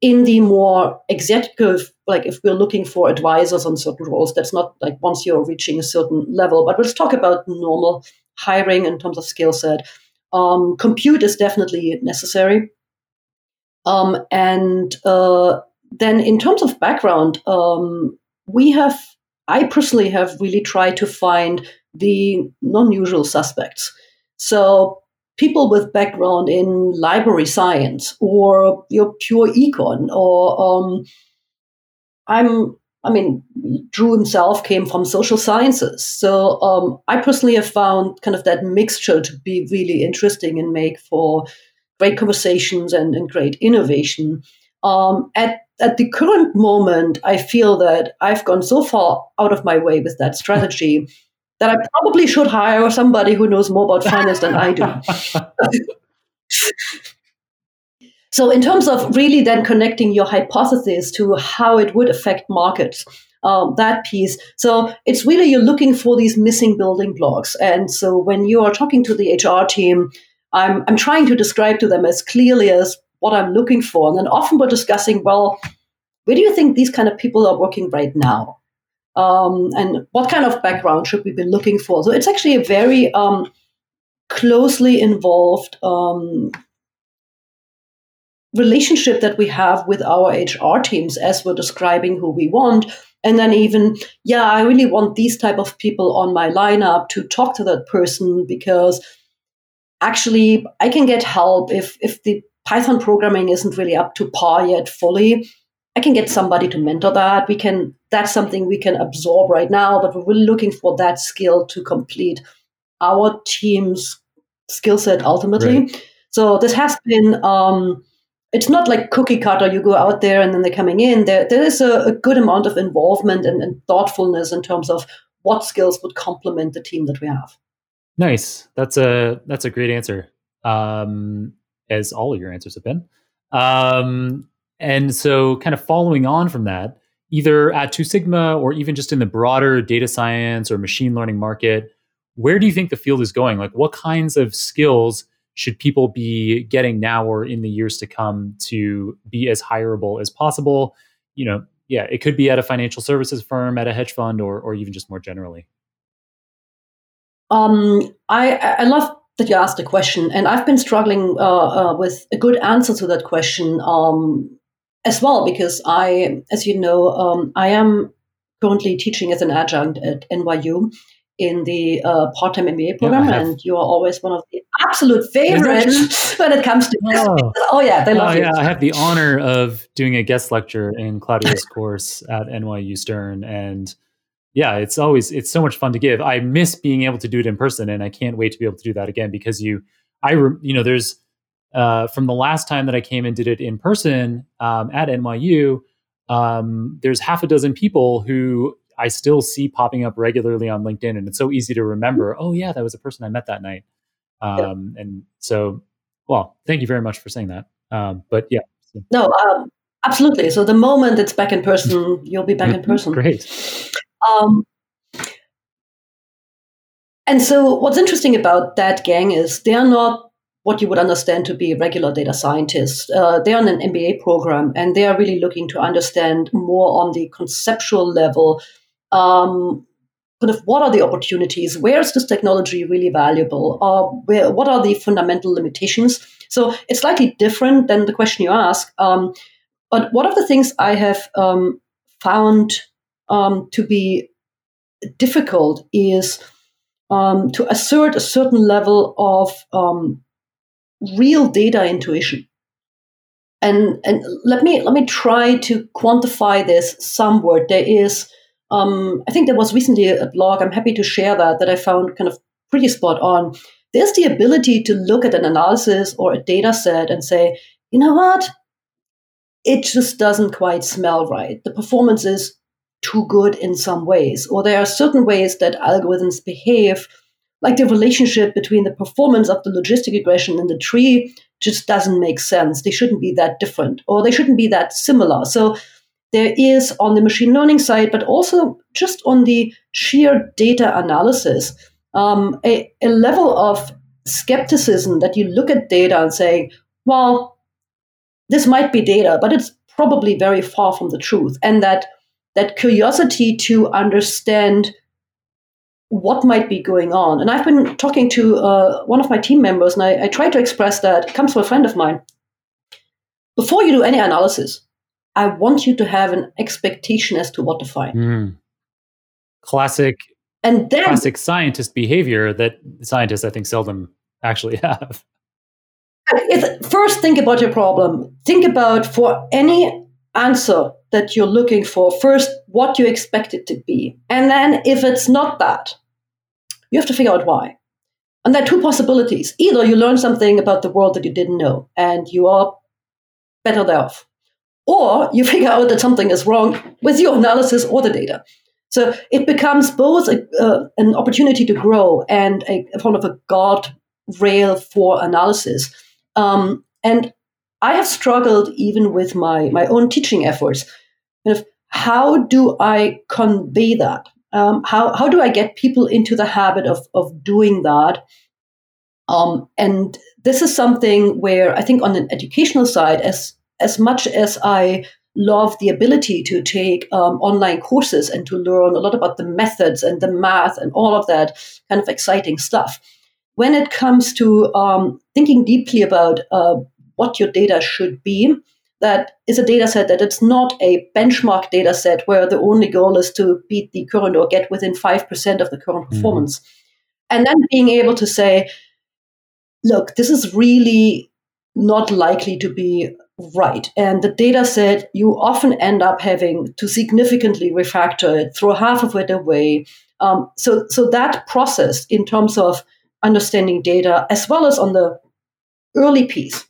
in the more executive, like if we're looking for advisors on certain roles, that's not like once you're reaching a certain level, but let's talk about normal hiring in terms of skill set. Compute is definitely necessary. Then in terms of background, I personally have really tried to find the non-usual suspects. So people with background in library science or your pure econ, or Drew himself came from social sciences. So I personally have found kind of that mixture to be really interesting and make for great conversations and great innovation. At the current moment, I feel that I've gone so far out of my way with that strategy that I probably should hire somebody who knows more about finance than I do. So in terms of really then connecting your hypothesis to how it would affect markets, that piece. So it's really you're looking for these missing building blocks. And so when you are talking to the HR team, I'm trying to describe to them as clearly as what I'm looking for. And then often we're discussing, well, where do you think these kind of people are working right now? And what kind of background should we be looking for? So it's actually a very closely involved relationship that we have with our HR teams as we're describing who we want And then even, I really want these type of people on my lineup to talk to that person, because actually I can get help if the Python programming isn't really up to par yet fully. I can get somebody to mentor that. That's something we can absorb right now, but we're really looking for that skill to complete our team's skill set ultimately. Right. So this has been, it's not like cookie cutter, you go out there and then they're coming in. There is a good amount of involvement and thoughtfulness in terms of what skills would complement the team that we have. Nice. That's a great answer, as all of your answers have been. And so kind of following on from that, either at Two Sigma or even just in the broader data science or machine learning market, where do you think the field is going? Like, what kinds of skills should people be getting now or in the years to come to be as hireable as possible? You know, it could be at a financial services firm, at a hedge fund, or even just more generally. I love that you asked the question, and I've been struggling with a good answer to that question as well, because I am currently teaching as an adjunct at NYU in the part-time MBA program, and you are always one of the absolute favorites when it comes to this. They love you. I have the honor of doing a guest lecture in Claudia's course at NYU Stern, and it's so much fun to give. I miss being able to do it in person, and I can't wait to be able to do that again, because there's from the last time that I came and did it in person at NYU, there's half a dozen people who I still see popping up regularly on LinkedIn, and it's so easy to remember. Oh yeah, that was a person I met that night. And so, well, thank you very much for saying that. But yeah. No, absolutely. So the moment it's back in person, you'll be back in person. Great. And so what's interesting about that gang is they are not what you would understand to be regular data scientists. They're on an MBA program, and they are really looking to understand more on the conceptual level, kind of what are the opportunities, where is this technology really valuable, what are the fundamental limitations. So it's slightly different than the question you ask, but one of the things I have found to be difficult is to assert a certain level of real data intuition, and let me try to quantify this somewhat. There is, I think there was recently a blog. I'm happy to share that I found kind of pretty spot on. There's the ability to look at an analysis or a data set and say, you know what, it just doesn't quite smell right. The performance is too good in some ways, or there are certain ways that algorithms behave, like the relationship between the performance of the logistic regression and the tree just doesn't make sense. They shouldn't be that different, or they shouldn't be that similar. So there is, on the machine learning side, but also just on the sheer data analysis, a level of skepticism that you look at data and say, well, this might be data, but it's probably very far from the truth. And that curiosity to understand what might be going on. And I've been talking to one of my team members, and I try to express that. It comes from a friend of mine. Before you do any analysis, I want you to have an expectation as to what to find. Classic scientist behavior that scientists, I think, seldom actually have. First, think about your problem. Think about, for any answer that you're looking for, first, what you expect it to be. And then if it's not that, you have to figure out why. And there are two possibilities. Either you learn something about the world that you didn't know and you are better off, or you figure out that something is wrong with your analysis or the data. So it becomes both an opportunity to grow and a kind of a guardrail for analysis. And I have struggled even with my own teaching efforts. Kind of, how do I convey that? How do I get people into the habit of doing that? And this is something where I think on an educational side, as much as I love the ability to take online courses and to learn a lot about the methods and the math and all of that kind of exciting stuff, when it comes to thinking deeply about what your data should be, that is a data set that it's not a benchmark data set where the only goal is to beat the current or get within 5% of the current performance. And then being able to say, look, this is really not likely to be right. And the data set, you often end up having to significantly refactor it, throw half of it away. So that process in terms of understanding data, as well as on the early piece,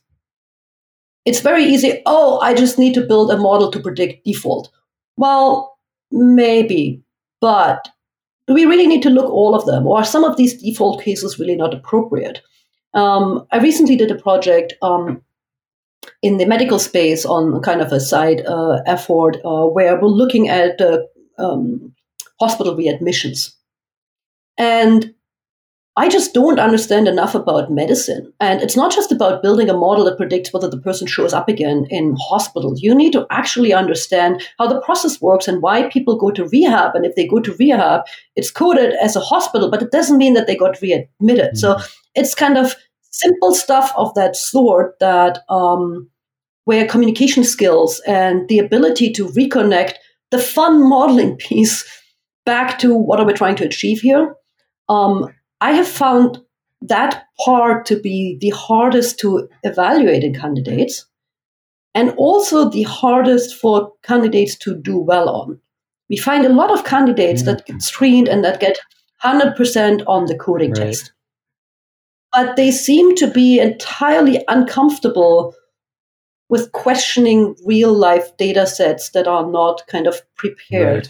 it's very easy. Oh, I just need to build a model to predict default. Well, maybe, but do we really need to look all of them? Or are some of these default cases really not appropriate? I recently did a project in the medical space on kind of a side effort where we're looking at hospital readmissions. And I just don't understand enough about medicine. And it's not just about building a model that predicts whether the person shows up again in hospital. You need to actually understand how the process works and why people go to rehab. And if they go to rehab, it's coded as a hospital, but it doesn't mean that they got readmitted. So it's kind of simple stuff of that sort that where communication skills and the ability to reconnect the fun modeling piece back to what are we trying to achieve here. I have found that part to be the hardest to evaluate in candidates and also the hardest for candidates to do well on. We find a lot of candidates that get screened and that get 100% on the coding test. But they seem to be entirely uncomfortable with questioning real-life data sets that are not kind of prepared.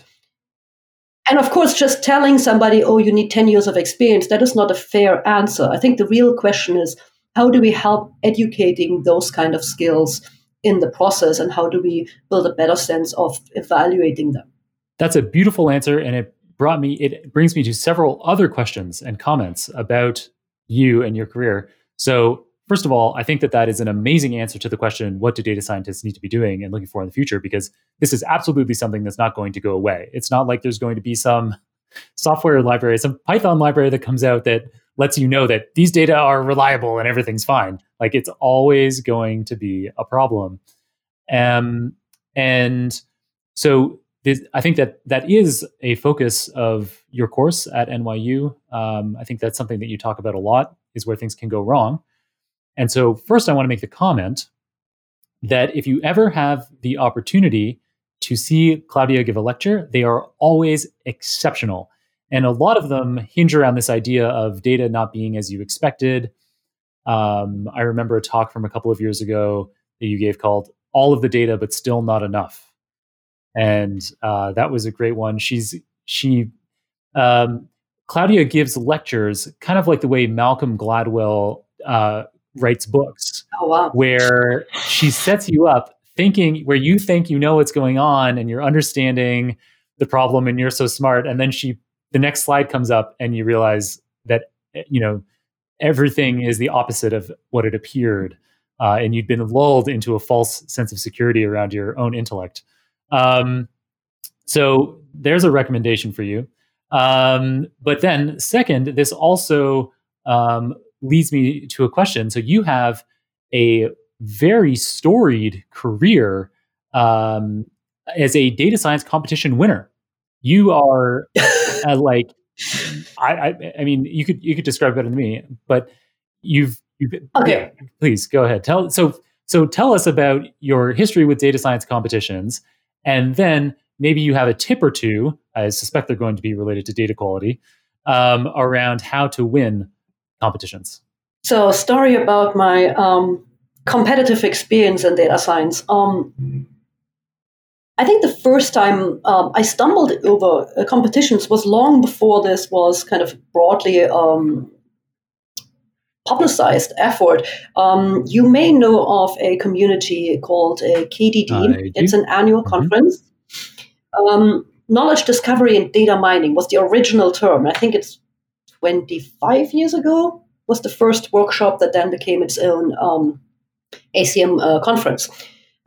And of course, just telling somebody, oh, you need 10 years of experience, that is not a fair answer. I think the real question is, how do we help educating those kind of skills in the process, and how do we build a better sense of evaluating them? That's a beautiful answer, and it brings me to several other questions and comments about you and your career. So first of all, I think that is an amazing answer to the question, what do data scientists need to be doing and looking for in the future? Because this is absolutely something that's not going to go away. It's not like there's going to be some software library, some Python library that comes out that lets you know that these data are reliable and everything's fine. Like, it's always going to be a problem. And so I think that is a focus of your course at NYU. I think that's something that you talk about a lot, is where things can go wrong. And so first, I want to make the comment that if you ever have the opportunity to see Claudia give a lecture, they are always exceptional. And a lot of them hinge around this idea of data not being as you expected. I remember a talk from a couple of years ago that you gave called All of the Data, But Still Not Enough. And that was a great one. Claudia gives lectures kind of like the way Malcolm Gladwell writes books. Oh, wow. Where she sets you up thinking, where you think you know what's going on and you're understanding the problem and you're so smart. And then the next slide comes up and you realize that, you know, everything is the opposite of what it appeared. And you'd been lulled into a false sense of security around your own intellect. So there's a recommendation for you. But then second, this also, leads me to a question. So you have a very storied career as a data science competition winner. You are I mean, you could describe it better than me, but you've okay. Yeah, please go ahead. Tell us about your history with data science competitions, and then maybe you have a tip or two. I suspect they're going to be related to data quality around how to win competitions. So, a story about my competitive experience in data science. I think the first time I stumbled over competitions was long before this was kind of broadly publicized effort. You may know of a community called KDD. It's an annual conference. Knowledge discovery and data mining was the original term. I think it's 25 years ago was the first workshop that then became its own ACM conference.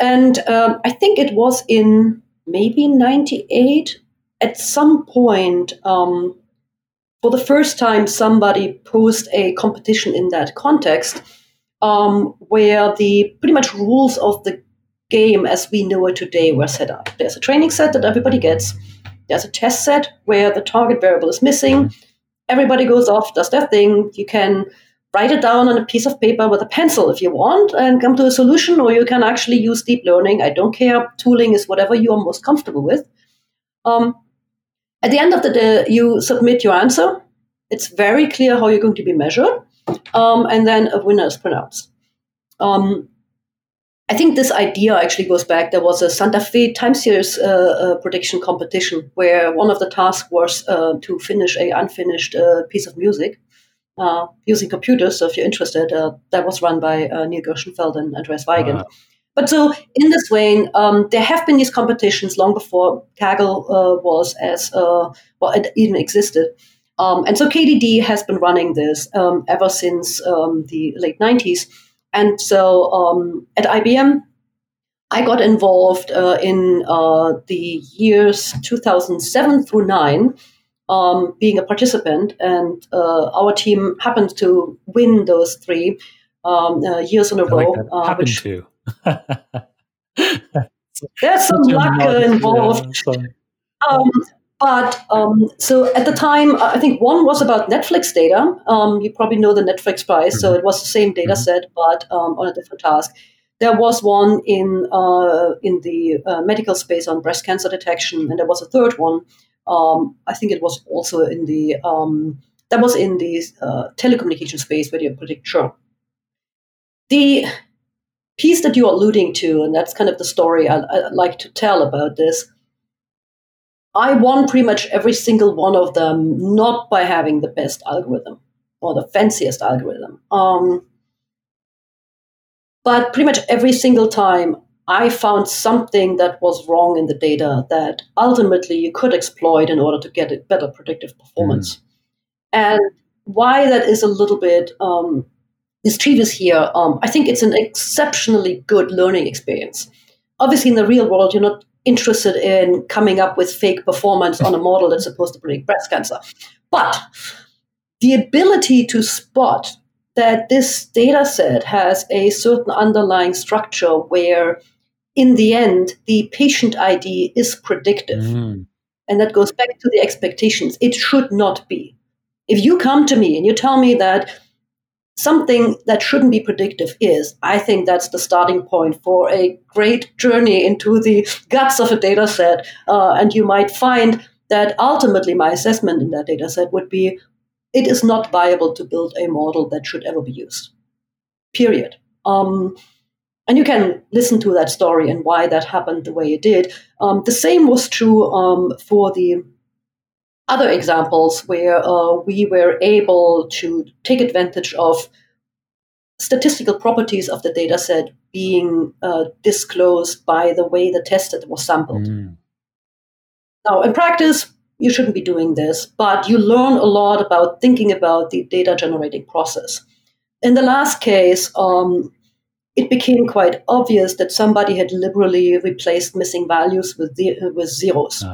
And I think it was in maybe 98. At some point, for the first time, somebody posed a competition in that context where the pretty much rules of the game as we know it today were set up. There's a training set that everybody gets. There's a test set where the target variable is missing. Everybody goes off, does their thing. You can write it down on a piece of paper with a pencil if you want and come to a solution, or you can actually use deep learning. I don't care. Tooling is whatever you are most comfortable with. At the end of the day, you submit your answer. It's very clear how you're going to be measured. And then a winner is pronounced. I think this idea actually goes back. There was a Santa Fe time series prediction competition where one of the tasks was to finish an unfinished piece of music using computers. So if you're interested, that was run by Neil Gershenfeld and Andreas Weigand. Wow. But so in this vein, there have been these competitions long before Kaggle was as, well, it even existed. And so KDD has been running this ever since the late 90s. And so at IBM, I got involved in the years 2007 through 9, being a participant. And our team happened to win those 3 years in a row. Like happened to. There's some luck involved. Yeah, so at the time, I think one was about Netflix data. You probably know the Netflix Prize, so it was the same data set, but on a different task. There was one in the medical space on breast cancer detection, and there was a third one. I think it was also in the that was in the telecommunication space where you predict churn. The piece that you're alluding to, and that's kind of the story I like to tell about this. I won pretty much every single one of them, not by having the best algorithm or the fanciest algorithm. But pretty much every single time I found something that was wrong in the data that ultimately you could exploit in order to get a better predictive performance. And why that is a little bit mischievous here, I think it's an exceptionally good learning experience. Obviously, in the real world, you're not interested in coming up with fake performance on a model that's supposed to predict breast cancer. But the ability to spot that this data set has a certain underlying structure where, in the end, the patient ID is predictive. And that goes back to the expectations. It should not be. If you come to me and you tell me that something that shouldn't be predictive is, I think that's the starting point for a great journey into the guts of a data set. And you might find that ultimately my assessment in that data set would be, it is not viable to build a model that should ever be used, period. And you can listen to that story and why that happened the way it did. The same was true for the other examples where we were able to take advantage of statistical properties of the data set being disclosed by the way the test set was sampled. Now, in practice, you shouldn't be doing this, but you learn a lot about thinking about the data generating process. In the last case, it became quite obvious that somebody had liberally replaced missing values with zeros.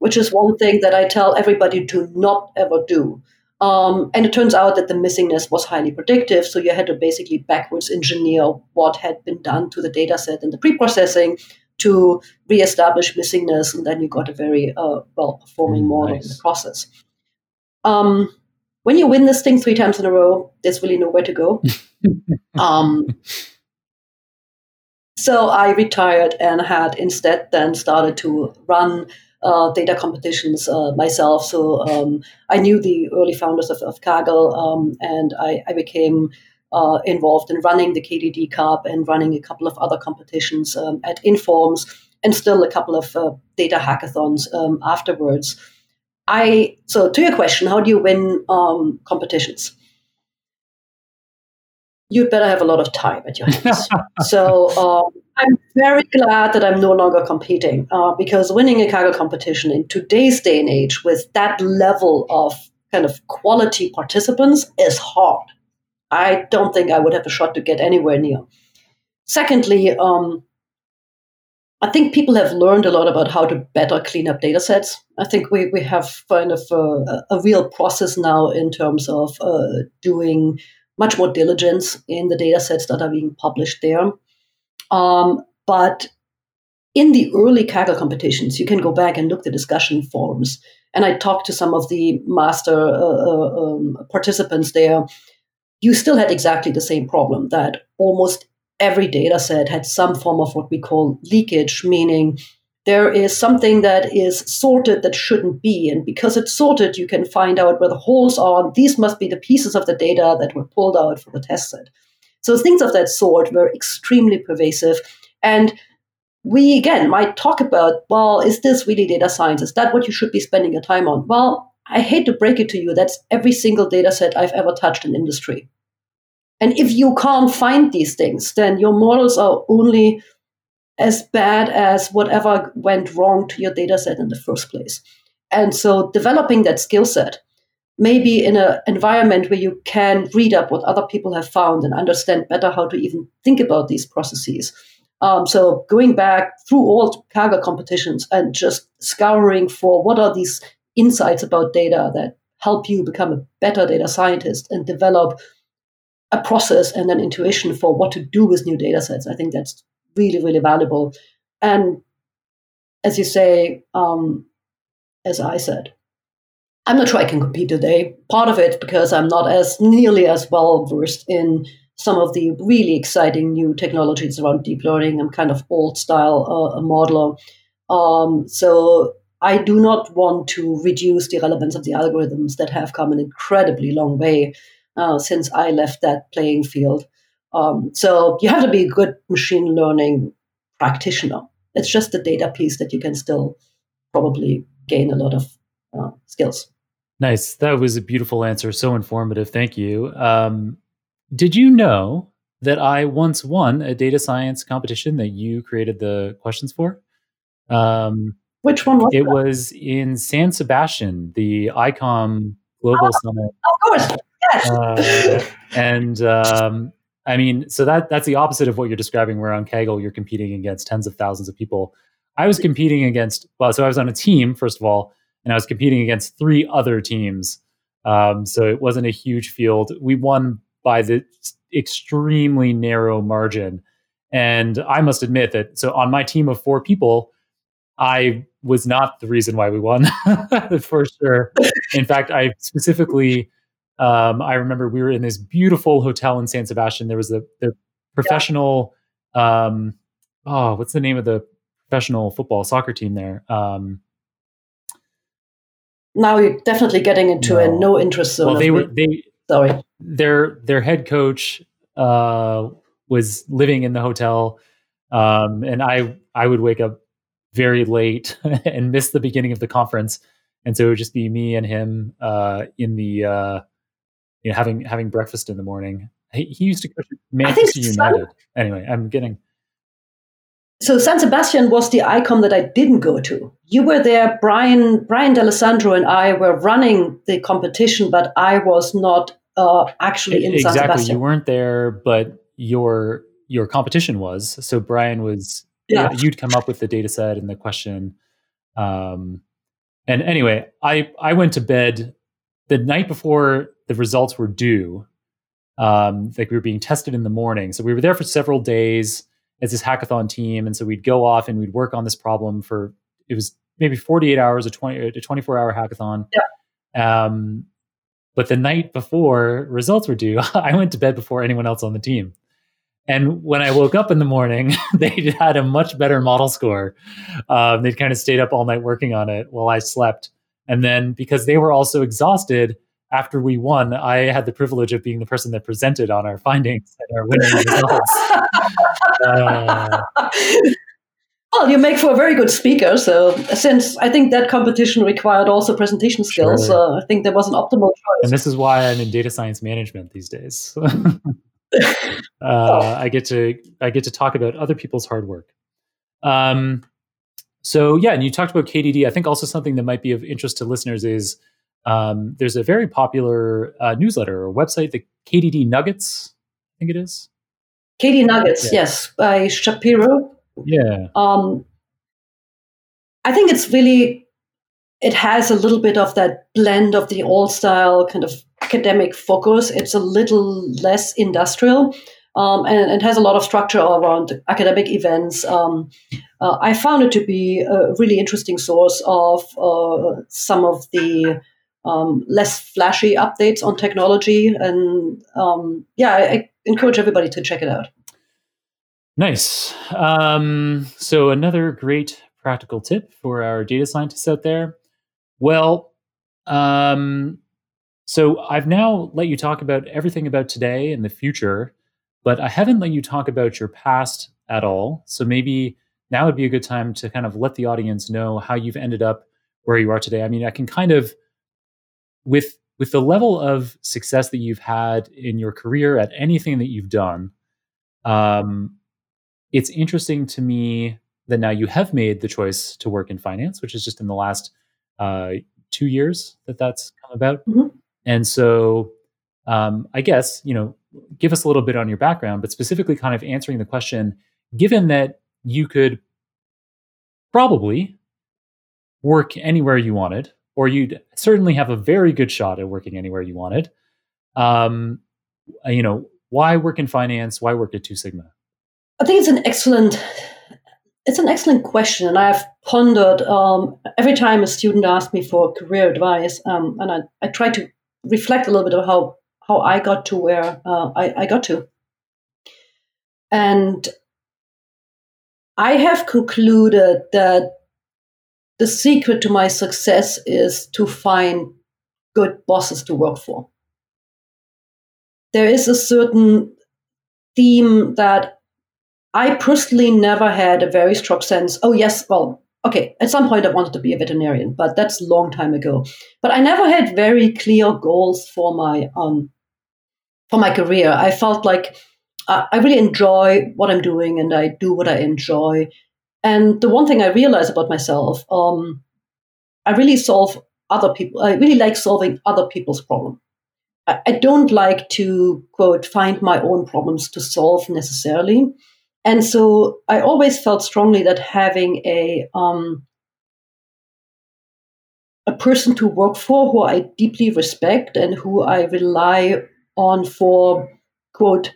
Which is one thing that I tell everybody to not ever do. And it turns out that the missingness was highly predictive, so you had to basically backwards engineer what had been done to the data set in the pre-processing to reestablish missingness, and then you got a very well-performing model in the process. When you win this thing 3 times in a row, there's really nowhere to go. So I retired and had instead then started to run data competitions myself. So I knew the early founders of Kaggle, and I became involved in running the KDD Cup and running a couple of other competitions at Informs and still a couple of data hackathons afterwards. So to your question, how do you win competitions? You'd better have a lot of time at your hands. So I'm very glad that I'm no longer competing because winning a Kaggle competition in today's day and age with that level of kind of quality participants is hard. I don't think I would have a shot to get anywhere near. Secondly, I think people have learned a lot about how to better clean up data sets. I think we have kind of a real process now in terms of doing much more diligence in the data sets that are being published there. But in the early Kaggle competitions, you can go back and look at the discussion forums. And I talked to some of the master participants there. You still had exactly the same problem, that almost every data set had some form of what we call leakage, meaning there is something that is sorted that shouldn't be. And because it's sorted, you can find out where the holes are. These must be the pieces of the data that were pulled out for the test set. So things of that sort were extremely pervasive. And we, again, might talk about, well, is this really data science? Is that what you should be spending your time on? Well, I hate to break it to you, that's every single data set I've ever touched in industry. And if you can't find these things, then your models are only as bad as whatever went wrong to your data set in the first place. And so developing that skill set, maybe in an environment where you can read up what other people have found and understand better how to even think about these processes. So going back through all Kaggle competitions and just scouring for what are these insights about data that help you become a better data scientist and develop a process and an intuition for what to do with new data sets. I think that's really, really valuable. And as you say, as I said, I'm not sure I can compete today. Part of it because I'm not as nearly as well versed in some of the really exciting new technologies around deep learning. I'm kind of old style modeler. So I do not want to reduce the relevance of the algorithms that have come an incredibly long way since I left that playing field. So you have to be a good machine learning practitioner. It's just the data piece that you can still probably gain a lot of skills. Nice. That was a beautiful answer. So informative. Thank you. Did you know that I once won a data science competition that you created the questions for? Which one was it? It was in San Sebastian, the ICOM Global Summit. Of course, yes. I mean, so that's the opposite of what you're describing, where on Kaggle, you're competing against tens of thousands of people. I was competing against, so I was on a team, first of all, and I was competing against three other teams. So it wasn't a huge field. We won by the extremely narrow margin. And I must admit that, so on my team of four people, I was not the reason why we won, for sure. In fact, I specifically, I remember we were in this beautiful hotel in San Sebastian. There was the professional, what's the name of the professional football soccer team there? Now you're definitely getting into a no interest zone. Well, sorry. Their head coach was living in the hotel, and I would wake up very late and miss the beginning of the conference, and so it would just be me and him in the having breakfast in the morning. He used to coach Manchester United. Anyway, I'm getting. So San Sebastian was the ICOM that I didn't go to. You were there, Brian D'Alessandro and I were running the competition, but I was not actually in San Sebastian. Exactly, you weren't there, but your competition was. So Brian was, you'd come up with the data set and the question. And anyway, I went to bed the night before the results were due. Like we were being tested in the morning. So we were there for several days as this hackathon team. And so we'd go off and we'd work on this problem for, it was maybe 48 hours, a 24-hour hackathon. Yeah. But the night before results were due, I went to bed before anyone else on the team. And when I woke up in the morning, they had a much better model score. They'd kind of stayed up all night working on it while I slept. And then because they were also exhausted after we won, I had the privilege of being the person that presented on our findings and our winning results. Well, you make for a very good speaker. So since I think that competition required also presentation skills, I think there was an optimal choice. And this is why I'm in data science management these days. I get to talk about other people's hard work. So yeah, and you talked about KDD. I think also something that might be of interest to listeners is there's a very popular newsletter or website, the KDD Nuggets, I think it is. KDD Nuggets, yes, by Shapiro. Yeah. I think it has a little bit of that blend of the old style kind of academic focus. It's a little less industrial. and it has a lot of structure around academic events. I found it to be a really interesting source of some of the less flashy updates on technology. And I encourage everybody to check it out. Nice. So another great practical tip for our data scientists out there. Well, so I've now let you talk about everything about today and the future, but I haven't let you talk about your past at all. So maybe now would be a good time to kind of let the audience know how you've ended up where you are today. I mean, I can kind of, with the level of success that you've had in your career at anything that you've done, it's interesting to me that now you have made the choice to work in finance, which is just in the last 2 years that's come about. Mm-hmm. And so I guess, give us a little bit on your background, but specifically kind of answering the question, given that you could probably work anywhere you wanted, or you'd certainly have a very good shot at working anywhere you wanted, why work in finance? Why work at Two Sigma? I think it's an excellent question, and I've pondered every time a student asks me for career advice, and I try to reflect a little bit of how I got to where I got to. And I have concluded that the secret to my success is to find good bosses to work for. There is a certain theme that I personally never had a very strong sense. Oh, yes. Well, okay. At some point I wanted to be a veterinarian, but that's a long time ago. But I never had very clear goals for my career. I felt like I really enjoy what I'm doing and I do what I enjoy. And the one thing I realized about myself, I really like solving other people's problems. I don't like to, quote, find my own problems to solve necessarily. And so I always felt strongly that having a person to work for who I deeply respect and who I rely on for, quote,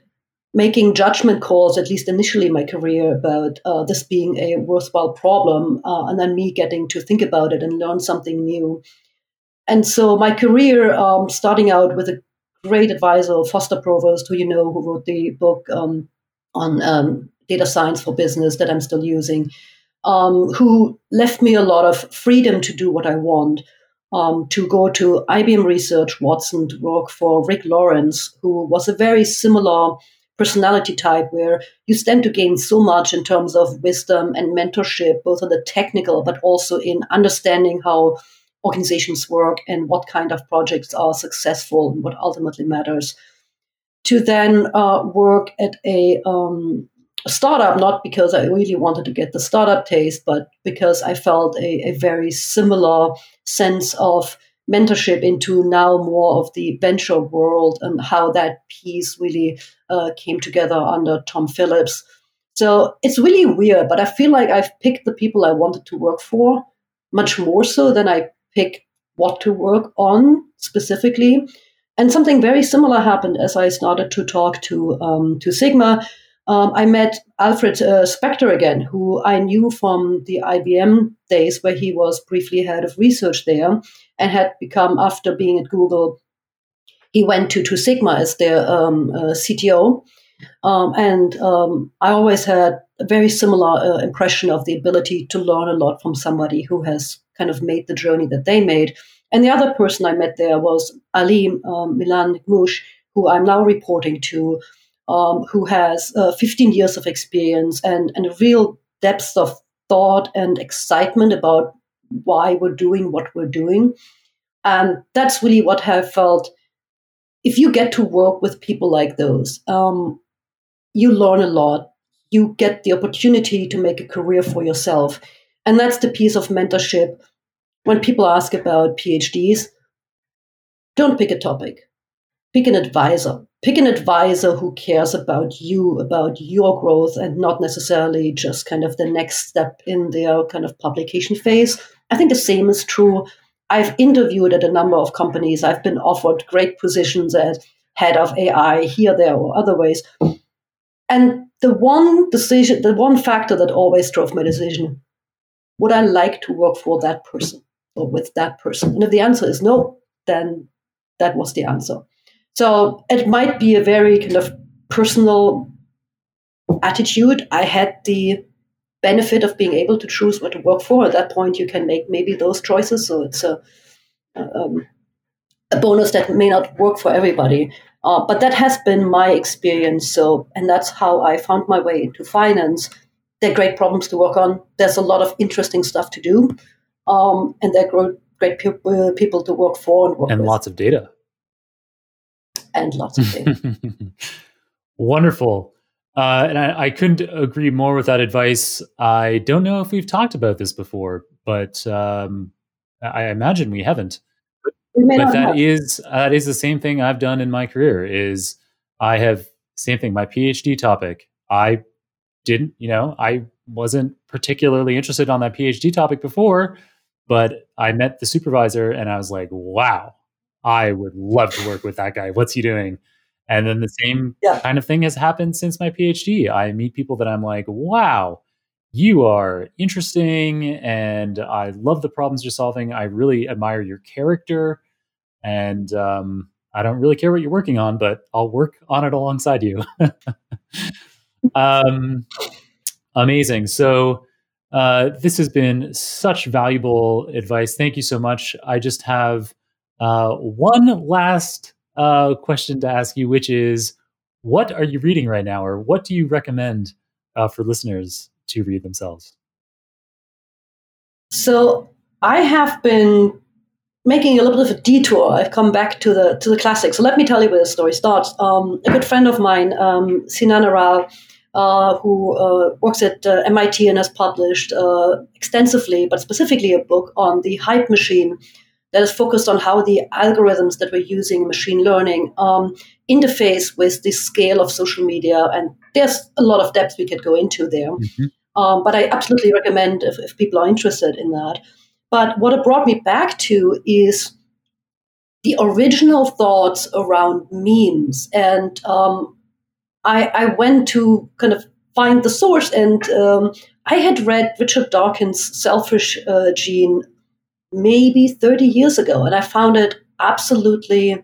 making judgment calls, at least initially in my career, about this being a worthwhile problem, and then me getting to think about it and learn something new. And so my career, starting out with a great advisor, Foster Provost, who wrote the book on data science for business that I'm still using, who left me a lot of freedom to do what I want, to go to IBM Research Watson to work for Rick Lawrence, who was a very similar personality type where you stand to gain so much in terms of wisdom and mentorship, both on the technical, but also in understanding how organizations work and what kind of projects are successful and what ultimately matters. To then work at a startup, not because I really wanted to get the startup taste, but because I felt a very similar sense of mentorship into now more of the venture world and how that piece really came together under Tom Phillips. So it's really weird, but I feel like I've picked the people I wanted to work for much more so than I picked what to work on specifically. And something very similar happened as I started to talk to Sigma. I met Alfred Spector again, who I knew from the IBM days where he was briefly head of research there and had become, after being at Google, he went to Two Sigma as their CTO. I always had a very similar impression of the ability to learn a lot from somebody who has kind of made the journey that they made. And the other person I met there was Ali Milan Mush, who I'm now reporting to, who has 15 years of experience and a real depth of thought and excitement about why we're doing what we're doing. And that's really what I felt. If you get to work with people like those, you learn a lot. You get the opportunity to make a career for yourself. And that's the piece of mentorship. When people ask about PhDs, don't pick a topic. Pick an advisor. Pick an advisor who cares about you, about your growth, and not necessarily just kind of the next step in their kind of publication phase. I think the same is true. I've interviewed at a number of companies. I've been offered great positions as head of AI here, there, or other ways. And the one factor that always drove my decision, would I like to work for that person or with that person? And if the answer is no, then that was the answer. So it might be a very kind of personal attitude. I had the benefit of being able to choose what to work for. At that point, you can make maybe those choices. So it's a bonus that may not work for everybody. But that has been my experience. So, and that's how I found my way into finance. There are great problems to work on. There's a lot of interesting stuff to do. And there are great people to work for and work with. And lots of data. Wonderful. And I couldn't agree more with that advice. I don't know if we've talked about this before, but I imagine we haven't. But that is the same thing I've done in my career. Is I have same thing. My PhD topic, I wasn't particularly interested on that PhD topic before, but I met the supervisor and I was like, wow, I would love to work with that guy. What's he doing? And then the same kind of thing has happened since my PhD. I meet people that I'm like, wow, you are interesting. And I love the problems you're solving. I really admire your character. And I don't really care what you're working on, but I'll work on it alongside you. Amazing. So this has been such valuable advice. Thank you so much. I just have one last question to ask you, which is, what are you reading right now, or what do you recommend for listeners to read themselves? So I have been making a little bit of a detour. I've come back to the classics. So let me tell you where the story starts. A good friend of mine, Sinan Aral, who works at MIT and has published extensively, but specifically a book on the hype machine that is focused on how the algorithms that we're using in machine learning interface with the scale of social media. And there's a lot of depth we could go into there. Mm-hmm. But I absolutely recommend if people are interested in that. But what it brought me back to is the original thoughts around memes. And I went to kind of find the source. And I had read Richard Dawkins' Selfish Gene maybe 30 years ago. And I found it absolutely,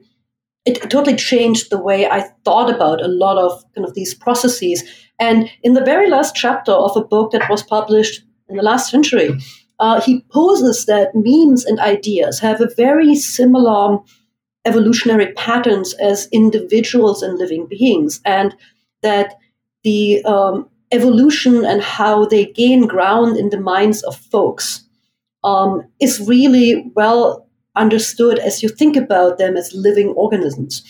it totally changed the way I thought about a lot of kind of these processes. And in the very last chapter of a book that was published in the last century, he poses that memes and ideas have a very similar evolutionary patterns as individuals and living beings, and that the evolution and how they gain ground in the minds of folks is really well understood as you think about them as living organisms.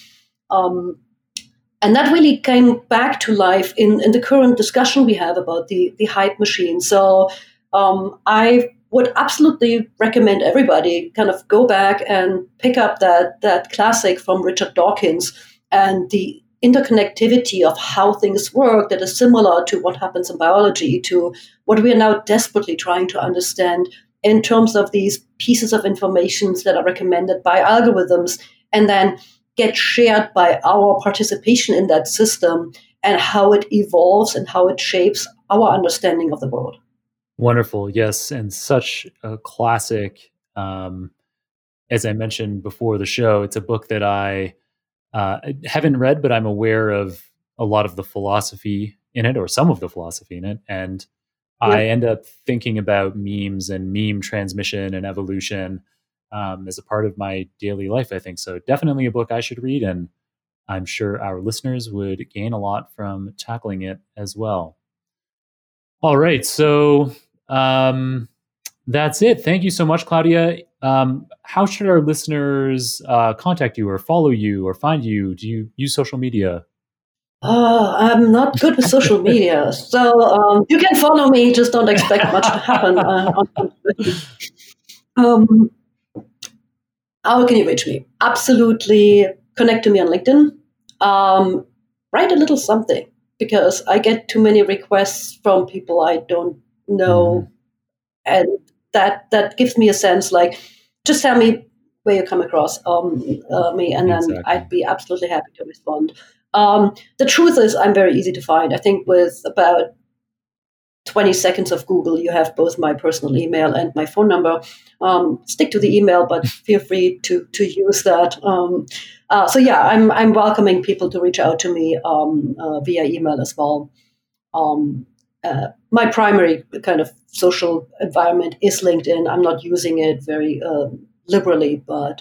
And that really came back to life in the current discussion we have about the hype machine. So I would absolutely recommend everybody kind of go back and pick up that classic from Richard Dawkins and the interconnectivity of how things work that is similar to what happens in biology, to what we are now desperately trying to understand in terms of these pieces of information that are recommended by algorithms and then get shared by our participation in that system and how it evolves and how it shapes our understanding of the world. Wonderful. Yes. And such a classic. As I mentioned before the show, it's a book that I haven't read, but I'm aware of a lot of the philosophy in it, or some of the philosophy in it. And I end up thinking about memes and meme transmission and evolution as a part of my daily life, I think. So definitely a book I should read, and I'm sure our listeners would gain a lot from tackling it as well. All right. So that's it. Thank you so much, Claudia. How should our listeners contact you or follow you or find you? Do you use social media? Oh, I'm not good with social media. So you can follow me. Just don't expect much to happen. How can you reach me? Absolutely connect to me on LinkedIn. Write a little something, because I get too many requests from people I don't know. And that gives me a sense, like, just tell me where you come across me, and then I'd be absolutely happy to respond. The truth is I'm very easy to find. I think with about 20 seconds of Google, you have both my personal email and my phone number. Stick to the email, but feel free to use that. I'm welcoming people to reach out to me via email as well. My primary kind of social environment is LinkedIn. I'm not using it very liberally, but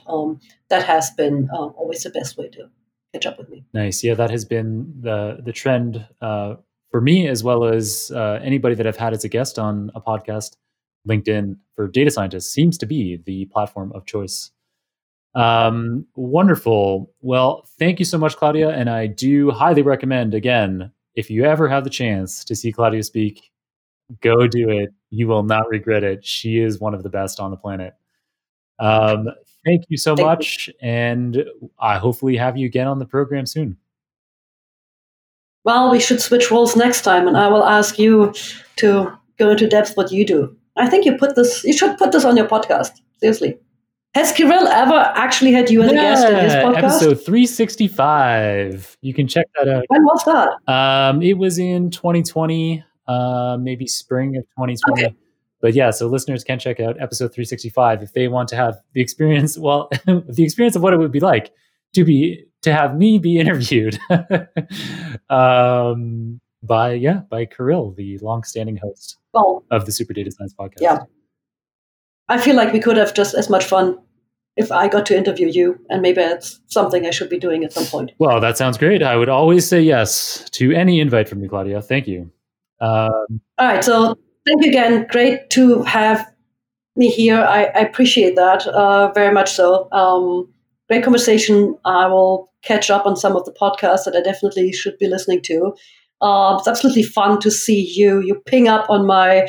that has been always the best way to catch up with me. Nice. Yeah, that has been the trend for me, as well as anybody that I've had as a guest on a podcast. LinkedIn for data scientists seems to be the platform of choice. Wonderful. Well, thank you so much, Claudia. And I do highly recommend, again, if you ever have the chance to see Claudia speak, go do it. You will not regret it. She is one of the best on the planet. Thank you so much. And I hopefully have you again on the program soon. Well, we should switch roles next time, and I will ask you to go into depth what you do. I think you should put this on your podcast. Seriously. Has Kirill ever actually had you as a guest in his podcast? Episode 365. You can check that out. When was that? It was in 2020, maybe spring of 2020. Okay. But yeah, so listeners can check out episode 365 if they want to have the experience, well, the experience of what it would be like to have me be interviewed by Kirill, the longstanding host of the Super Data Science Podcast. Yeah, I feel like we could have just as much fun if I got to interview you, and maybe it's something I should be doing at some point. Well, that sounds great. I would always say yes to any invite from you, Claudia. Thank you. All right. So thank you again. Great to have me here. I appreciate that very much so. Great conversation. I will catch up on some of the podcasts that I definitely should be listening to. It's absolutely fun to see you. You ping up on my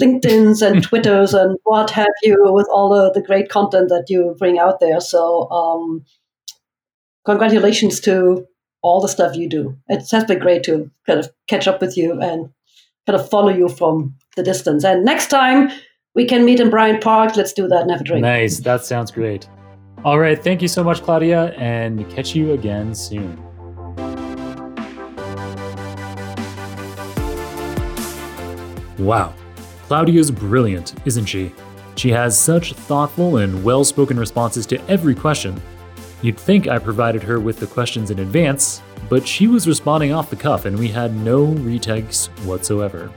LinkedIn's and Twitter's and what have you with all the great content that you bring out there. So congratulations to all the stuff you do. It has been great to kind of catch up with you and kind of follow you from the distance. And next time we can meet in Bryant Park. Let's do that and have a drink. Nice. That sounds great. All right. Thank you so much, Claudia, and catch you again soon. Wow. Claudia's brilliant, isn't she? She has such thoughtful and well-spoken responses to every question. You'd think I provided her with the questions in advance, but she was responding off the cuff and we had no retakes whatsoever.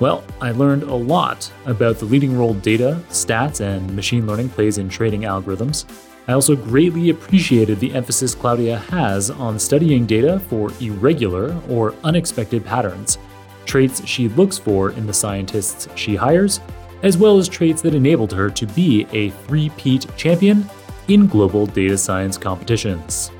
Well, I learned a lot about the leading role data, stats, and machine learning plays in trading algorithms. I also greatly appreciated the emphasis Claudia has on studying data for irregular or unexpected patterns, traits she looks for in the scientists she hires, as well as traits that enabled her to be a three-peat champion in global data science competitions.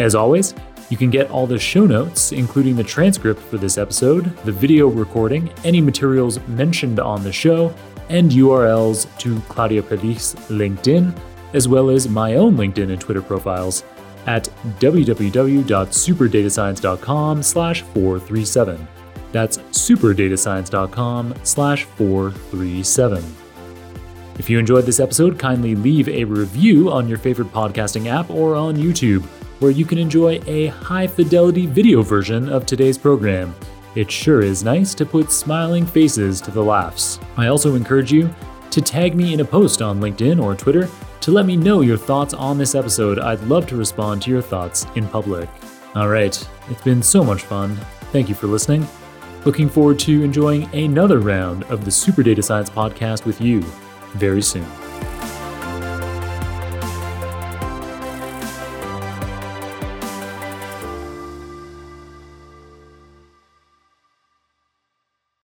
As always, you can get all the show notes, including the transcript for this episode, the video recording, any materials mentioned on the show, and URLs to Claudia Perlich's LinkedIn, as well as my own LinkedIn and Twitter profiles at www.superdatascience.com/437. That's superdatascience.com/437. If you enjoyed this episode, kindly leave a review on your favorite podcasting app or on YouTube, where you can enjoy a high-fidelity video version of today's program. It sure is nice to put smiling faces to the laughs. I also encourage you to tag me in a post on LinkedIn or Twitter to let me know your thoughts on this episode. I'd love to respond to your thoughts in public. All right, it's been so much fun. Thank you for listening. Looking forward to enjoying another round of the Super Data Science Podcast with you very soon.